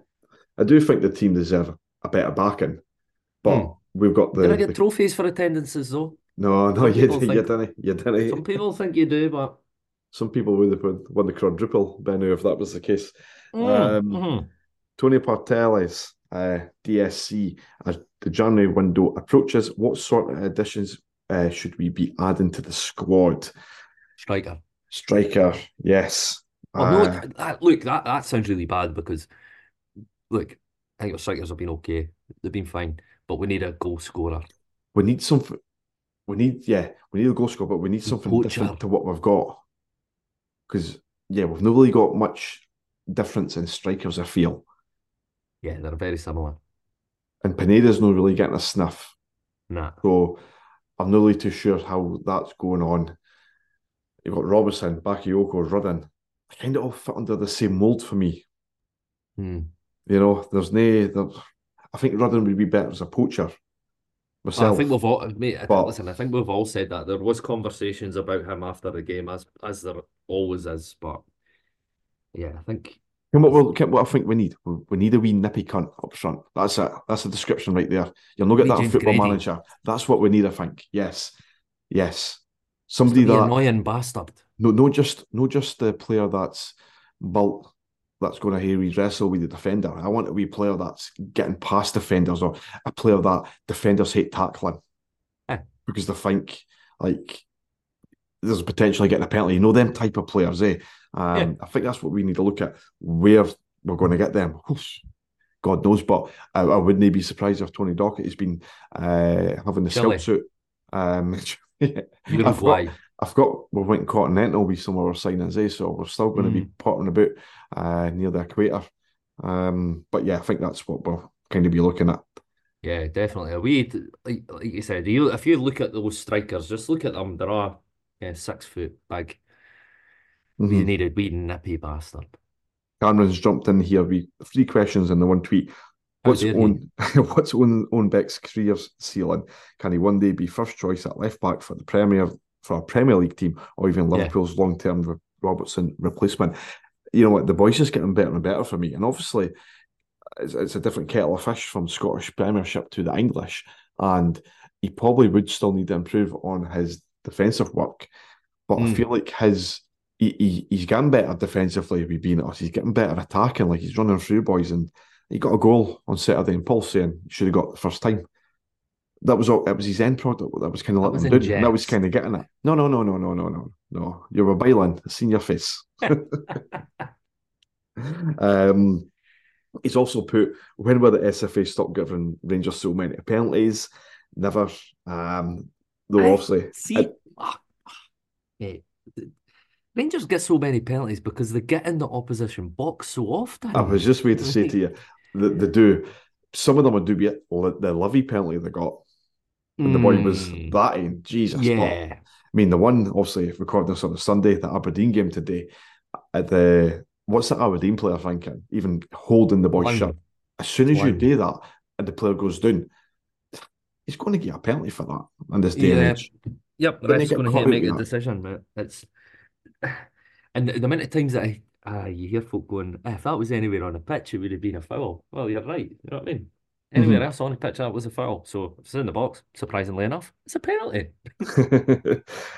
I do think the team deserve a better backing, but hmm. we've got the... Did I get the... trophies for attendances, though? No, no, you, think... you didn't. You didn't. Some people think you do, but... Some people would have won the quadruple by now, if that was the case. Mm. Um, mm-hmm. Tony Portales... Uh, D S C, as the January window approaches, what sort of additions uh, should we be adding to the squad? Striker. Striker, yes. Well, uh, no, that, look, that, that sounds really bad because, look, I think our strikers have been okay. They've been fine, but we need a goal scorer. We need something. We need, yeah, we need a goal scorer, but we need something Poacher. different to what we've got. Because, yeah, we've not really got much difference in strikers, I feel. Yeah, they're very similar. And Pineda's not really getting a sniff. Nah. So I'm not really too sure how that's going on. You've got Robinson, Bakayoko, Rudden. They kind of all fit under the same mould for me. Hmm. You know, there's no... I think Rudden would be better as a poacher. Myself. I think we've all, mate, I but, think, listen, I think we've all said that. There was conversations about him after the game, as as there always is, but yeah, I think... And what, we'll, what I think we need, we need a wee nippy cunt up front. That's it. That's the description right there. You'll not get that football greedy. Manager. That's what we need, I think. Yes. Yes. Somebody that... annoying bastard. No, no, just no, just the player that's built, that's going to hairy wrestle with the defender. I want a wee player that's getting past defenders, or a player that defenders hate tackling eh. because they think, like, there's potentially getting a penalty. You know, them type of players, eh? Um, yeah. I think that's what we need to look at, where we're going to get them. Oof, God knows, but I, I wouldn't be surprised if Tony Docherty has been uh, having the silk suit. Um, I've got, I've got, we went continental with some of our signings, eh? So we're still going to mm. be potting about uh, near the equator. Um, but yeah, I think that's what we'll kind of be looking at. Yeah, definitely. We, like, like you said, you, if you look at those strikers, just look at them. There are yeah, six foot big. Mm-hmm. We need a wee nippy bastard. Cameron's jumped in here with three questions in the one tweet. What's own what's own own Beck's career ceiling? Can he one day be first choice at left back for the Premier for a Premier League team, or even Liverpool's yeah. long term re Robertson replacement? You know what? The boys is getting better and better for me, and obviously it's, it's a different kettle of fish from Scottish Premiership to the English, and he probably would still need to improve on his defensive work. But mm. I feel like his he, he he's getting better defensively with being us. He's getting better attacking, like he's running through boys and. He got a goal on Saturday in Paul saying he should have got the first time. That was all. That was his end product. That was kind of letting him do. And that was kind of getting it. No, no, no, no, no, no, no, no. You were bailing. I've seen your face. um, he's also put, when will the S F A stop giving Rangers so many penalties? Never. Um, though, I obviously. See, I, oh, oh, mate, Rangers get so many penalties because they get in the opposition box so often. I was just waiting to say to you. That they do. Some of them would do be the Livy penalty they got. And mm. the boy was that in. Jesus. Yeah. But, I mean, the one, obviously, recording this on a Sunday, the Aberdeen game today, at the what's the Aberdeen player thinking? Even holding the boy's Lime. Shirt. As soon as Lime. You do that and the player goes down, he's going to get a penalty for that in this day yeah. and age. Yep, the ref's going to make a decision, mate. It's... And the amount of times that I... Ah, you hear folk going, if that was anywhere on a pitch, it would have been a foul. Well, you're right. You know what I mean? Anywhere mm-hmm. else on the pitch, that was a foul. So if it's in the box, surprisingly enough, it's a penalty.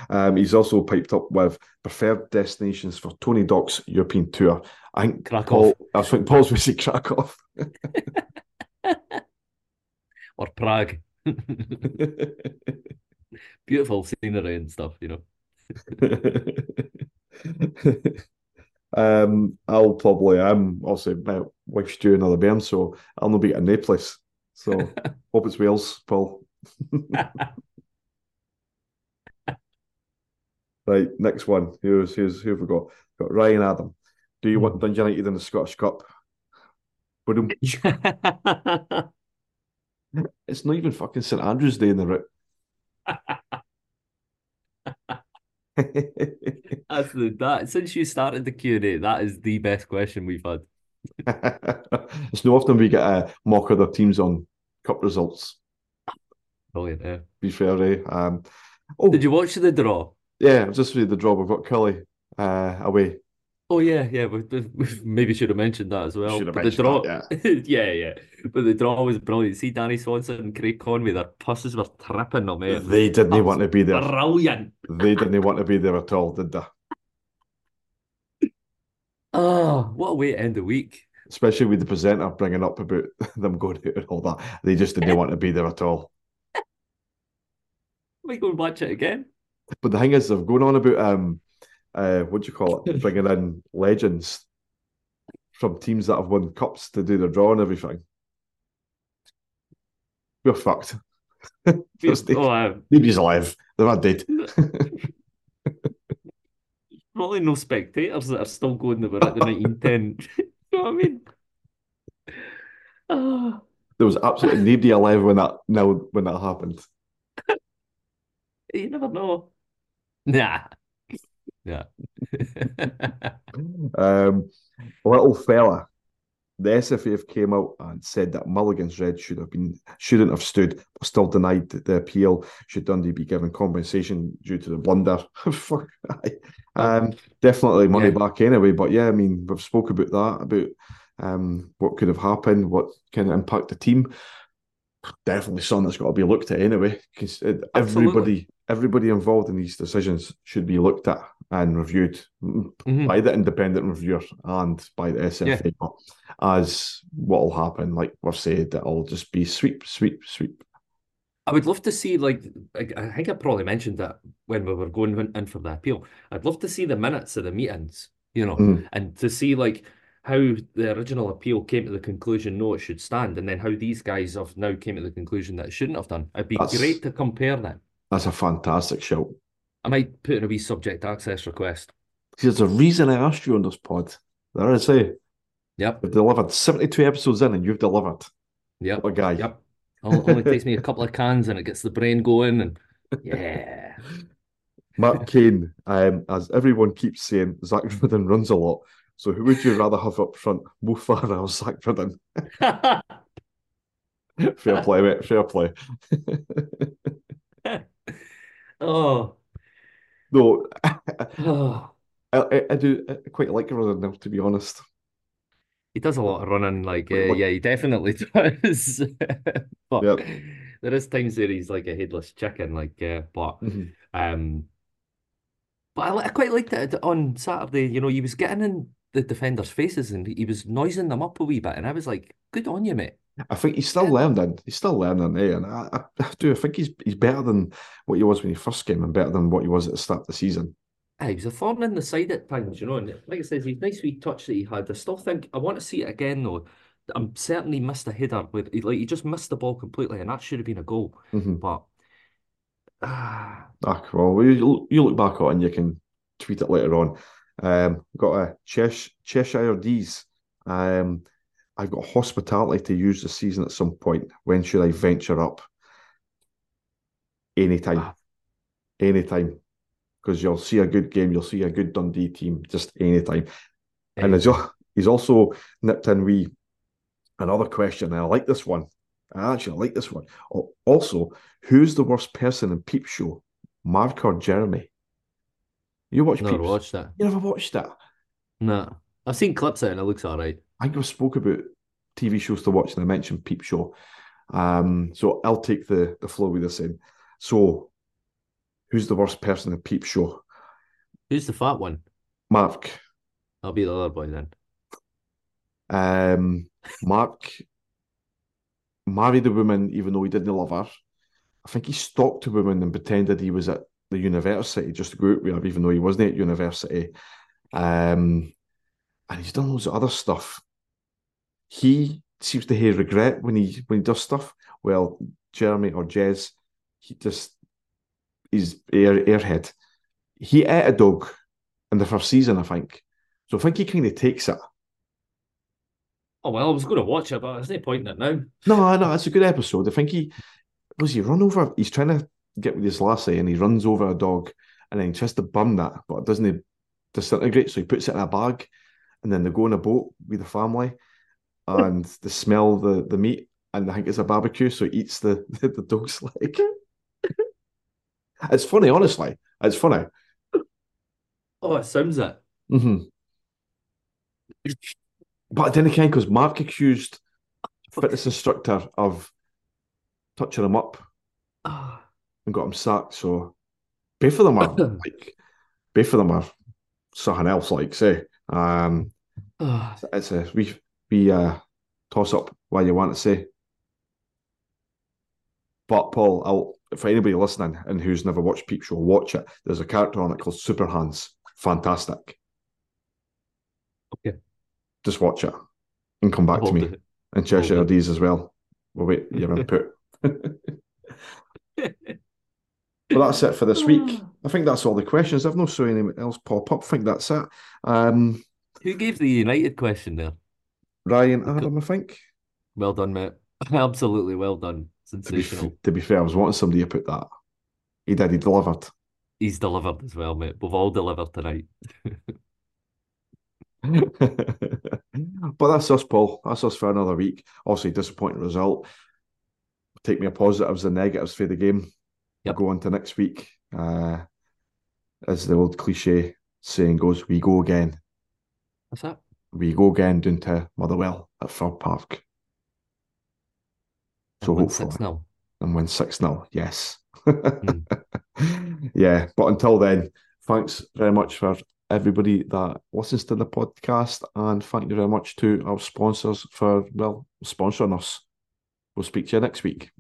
um, he's also piped up with preferred destinations for Tony Doc's European tour. I think Krakow. Paul, I think Paul's would say Krakow. Or Prague. Beautiful scenery and stuff, you know. Um, I'll probably, I'm also my wife's due another bairn, so I'll not be getting a place. So, hope it's Wales, Paul. Right, next one. Here's, here's, who have we got? We've got Ryan Adam. Do you want Dundee United in the Scottish Cup? It's not even fucking St Andrew's Day in the route. That's the, that since you started the Q and A, that is the best question we've had. It's not often we get a mock other teams on cup results. Brilliant, yeah. Be fair, eh? Um, oh, did you watch the draw? Yeah, I've just read the draw. We've got Kelly uh, away. Oh yeah, yeah. We, we maybe should have mentioned that as well. But the draw, that, yeah. yeah, yeah. But the draw was brilliant. See, Danny Swanson and Craig Conway, their pusses were tripping them. Eh? They didn't want to be there. Brilliant. They didn't want to be there at all, did they? Oh, what a way to end the week! Especially with the presenter bringing up about them going out and all that. They just didn't want to be there at all. We go and watch it again. But the thing is, they've gone on about um. Uh, what do you call it? Bringing in legends from teams that have won cups to do their draw and everything. We're fucked. Nobody's oh, alive. They're not dead. Probably no spectators that are still going that were at the nineteen ten. You know what I mean? Oh. There was absolutely nobody alive when that now when that happened. You never know. Nah. Yeah. um, little fella. The S F A have came out and said that Mulligan's red should have been shouldn't have stood, but still denied the appeal. Should Dundee be given compensation due to the blunder? Fuck. um, definitely money yeah. back anyway. But yeah, I mean, we've spoke about that, about um, what could have happened, what can impact the team. Definitely something that's got to be looked at anyway, because everybody, everybody involved in these decisions should be looked at and reviewed mm-hmm. by the independent reviewer and by the S F A. Yeah. But as what will happen, like we've said, it'll just be sweep, sweep, sweep. I would love to see, like, I think I probably mentioned that when we were going in for the appeal. I'd love to see the minutes of the meetings, you know, mm. and to see, like, how the original appeal came to the conclusion, no, it should stand, and then how these guys have now came to the conclusion that it shouldn't have done. It'd be that's, great to compare them. That's a fantastic show. I might put in a wee subject access request. There's a reason I asked you on this pod. There is, eh? Yep. We've delivered seventy-two episodes in and you've delivered. Yep. What a guy. Yep. It only takes me a couple of cans and it gets the brain going and yeah. Mark Kane, um, as everyone keeps saying, Zach Redden runs a lot. So who would you rather have up front, Mo Farah or Zach Redden? Fair play, mate. Fair play. oh. No. oh. I, I, I do I quite like Redden now, to be honest. He does a lot of running. Like, uh, like yeah, he definitely does. but yep. There is times where he's like a headless chicken. Like, uh, but... Mm-hmm. um. But I, I quite liked it on Saturday. You know, he was getting in the defenders' faces and he was noising them up a wee bit. And I was like, good on you, mate. I think he's still yeah. learning. He's still learning, eh? And I, I, I do. I think he's he's better than what he was when he first came and better than what he was at the start of the season. Yeah, he was a thorn in the side at times, you know. And like I said, he's a nice wee touch that he had. I still think, I want to see it again, though. I'm certainly missed a header. With, like, he just missed the ball completely and that should have been a goal. Mm-hmm. But... Ah, well, you, you look back on, you can tweet it later on. Um, got a Chesh, Cheshire D's. Um, I've got hospitality to use this season at some point. When should I venture up? Anytime, ah. anytime, because you'll see a good game, you'll see a good Dundee team. Just anytime, hey. And he's also nipped in we another question. And I like this one. I actually like this one. Also, who's the worst person in Peep Show? Mark or Jeremy? You watch Peep? Never watched that. You never watched that? No. I've seen clips of it and it looks all right. I think I spoke about T V shows to watch and I mentioned Peep Show. Um, so I'll take the, the flow with this in. So, who's the worst person in Peep Show? Who's the fat one? Mark. I'll be the other boy then. Um, Mark... married a woman even though he didn't love her. I think he stalked a woman and pretended he was at the university just to go out with her even though he wasn't at university. Um, and he's done loads of other stuff. He seems to have regret when he when he does stuff. Well, Jeremy or Jez, he just is air, airhead. He ate a dog in the first season, I think. So I think he kind of takes it. Oh, well, I was going to watch it, but there's no point in it now. No, no, it's a good episode. I think he... Was he run over... He's trying to get with his lassie and he runs over a dog and then he tries to burn that, but it doesn't disintegrate, so he puts it in a bag and then they go on a boat with the family and they smell the, the meat and I think it's a barbecue, so he eats the, the, the dog's leg. It's funny, honestly. It's funny. Oh, it sounds it. Mm-hmm. But then again, because Mark accused fitness instructor of touching him up oh. and got him sacked. So both of them are like, both of them are something else. Like say, um, oh. it's a we we uh, toss up what you want to say. But Paul, I'll for anybody listening and who's never watched Peep Show, watch it. There's a character on it called Super Hans. Fantastic. Okay. Just watch it and come back Hold to me. It. And Cheshire D's as well. We'll wait your input. Well, that's it for this week. I think that's all the questions. I've not saw anyone else pop up. I think that's it. Um, Who gave the United question there? Ryan Adam, I think. Well done, mate. Absolutely well done. Sensational. To be, to be fair, I was wanting somebody to put that. He did. He delivered. He's delivered as well, mate. We've all delivered tonight. But that's us, Paul. That's us for another week. Obviously, disappointing result. Take me a positives and negatives for the game. Yep. We'll go on to next week. Uh, as the old cliche saying goes, we go again. What's that? We go again down to Motherwell at Fir Park. So and hopefully. six nil. And win six nil, yes. mm. Yeah, but until then, thanks very much for everybody that listens to the podcast, and thank you very much to our sponsors for, well, sponsoring us. We'll speak to you next week.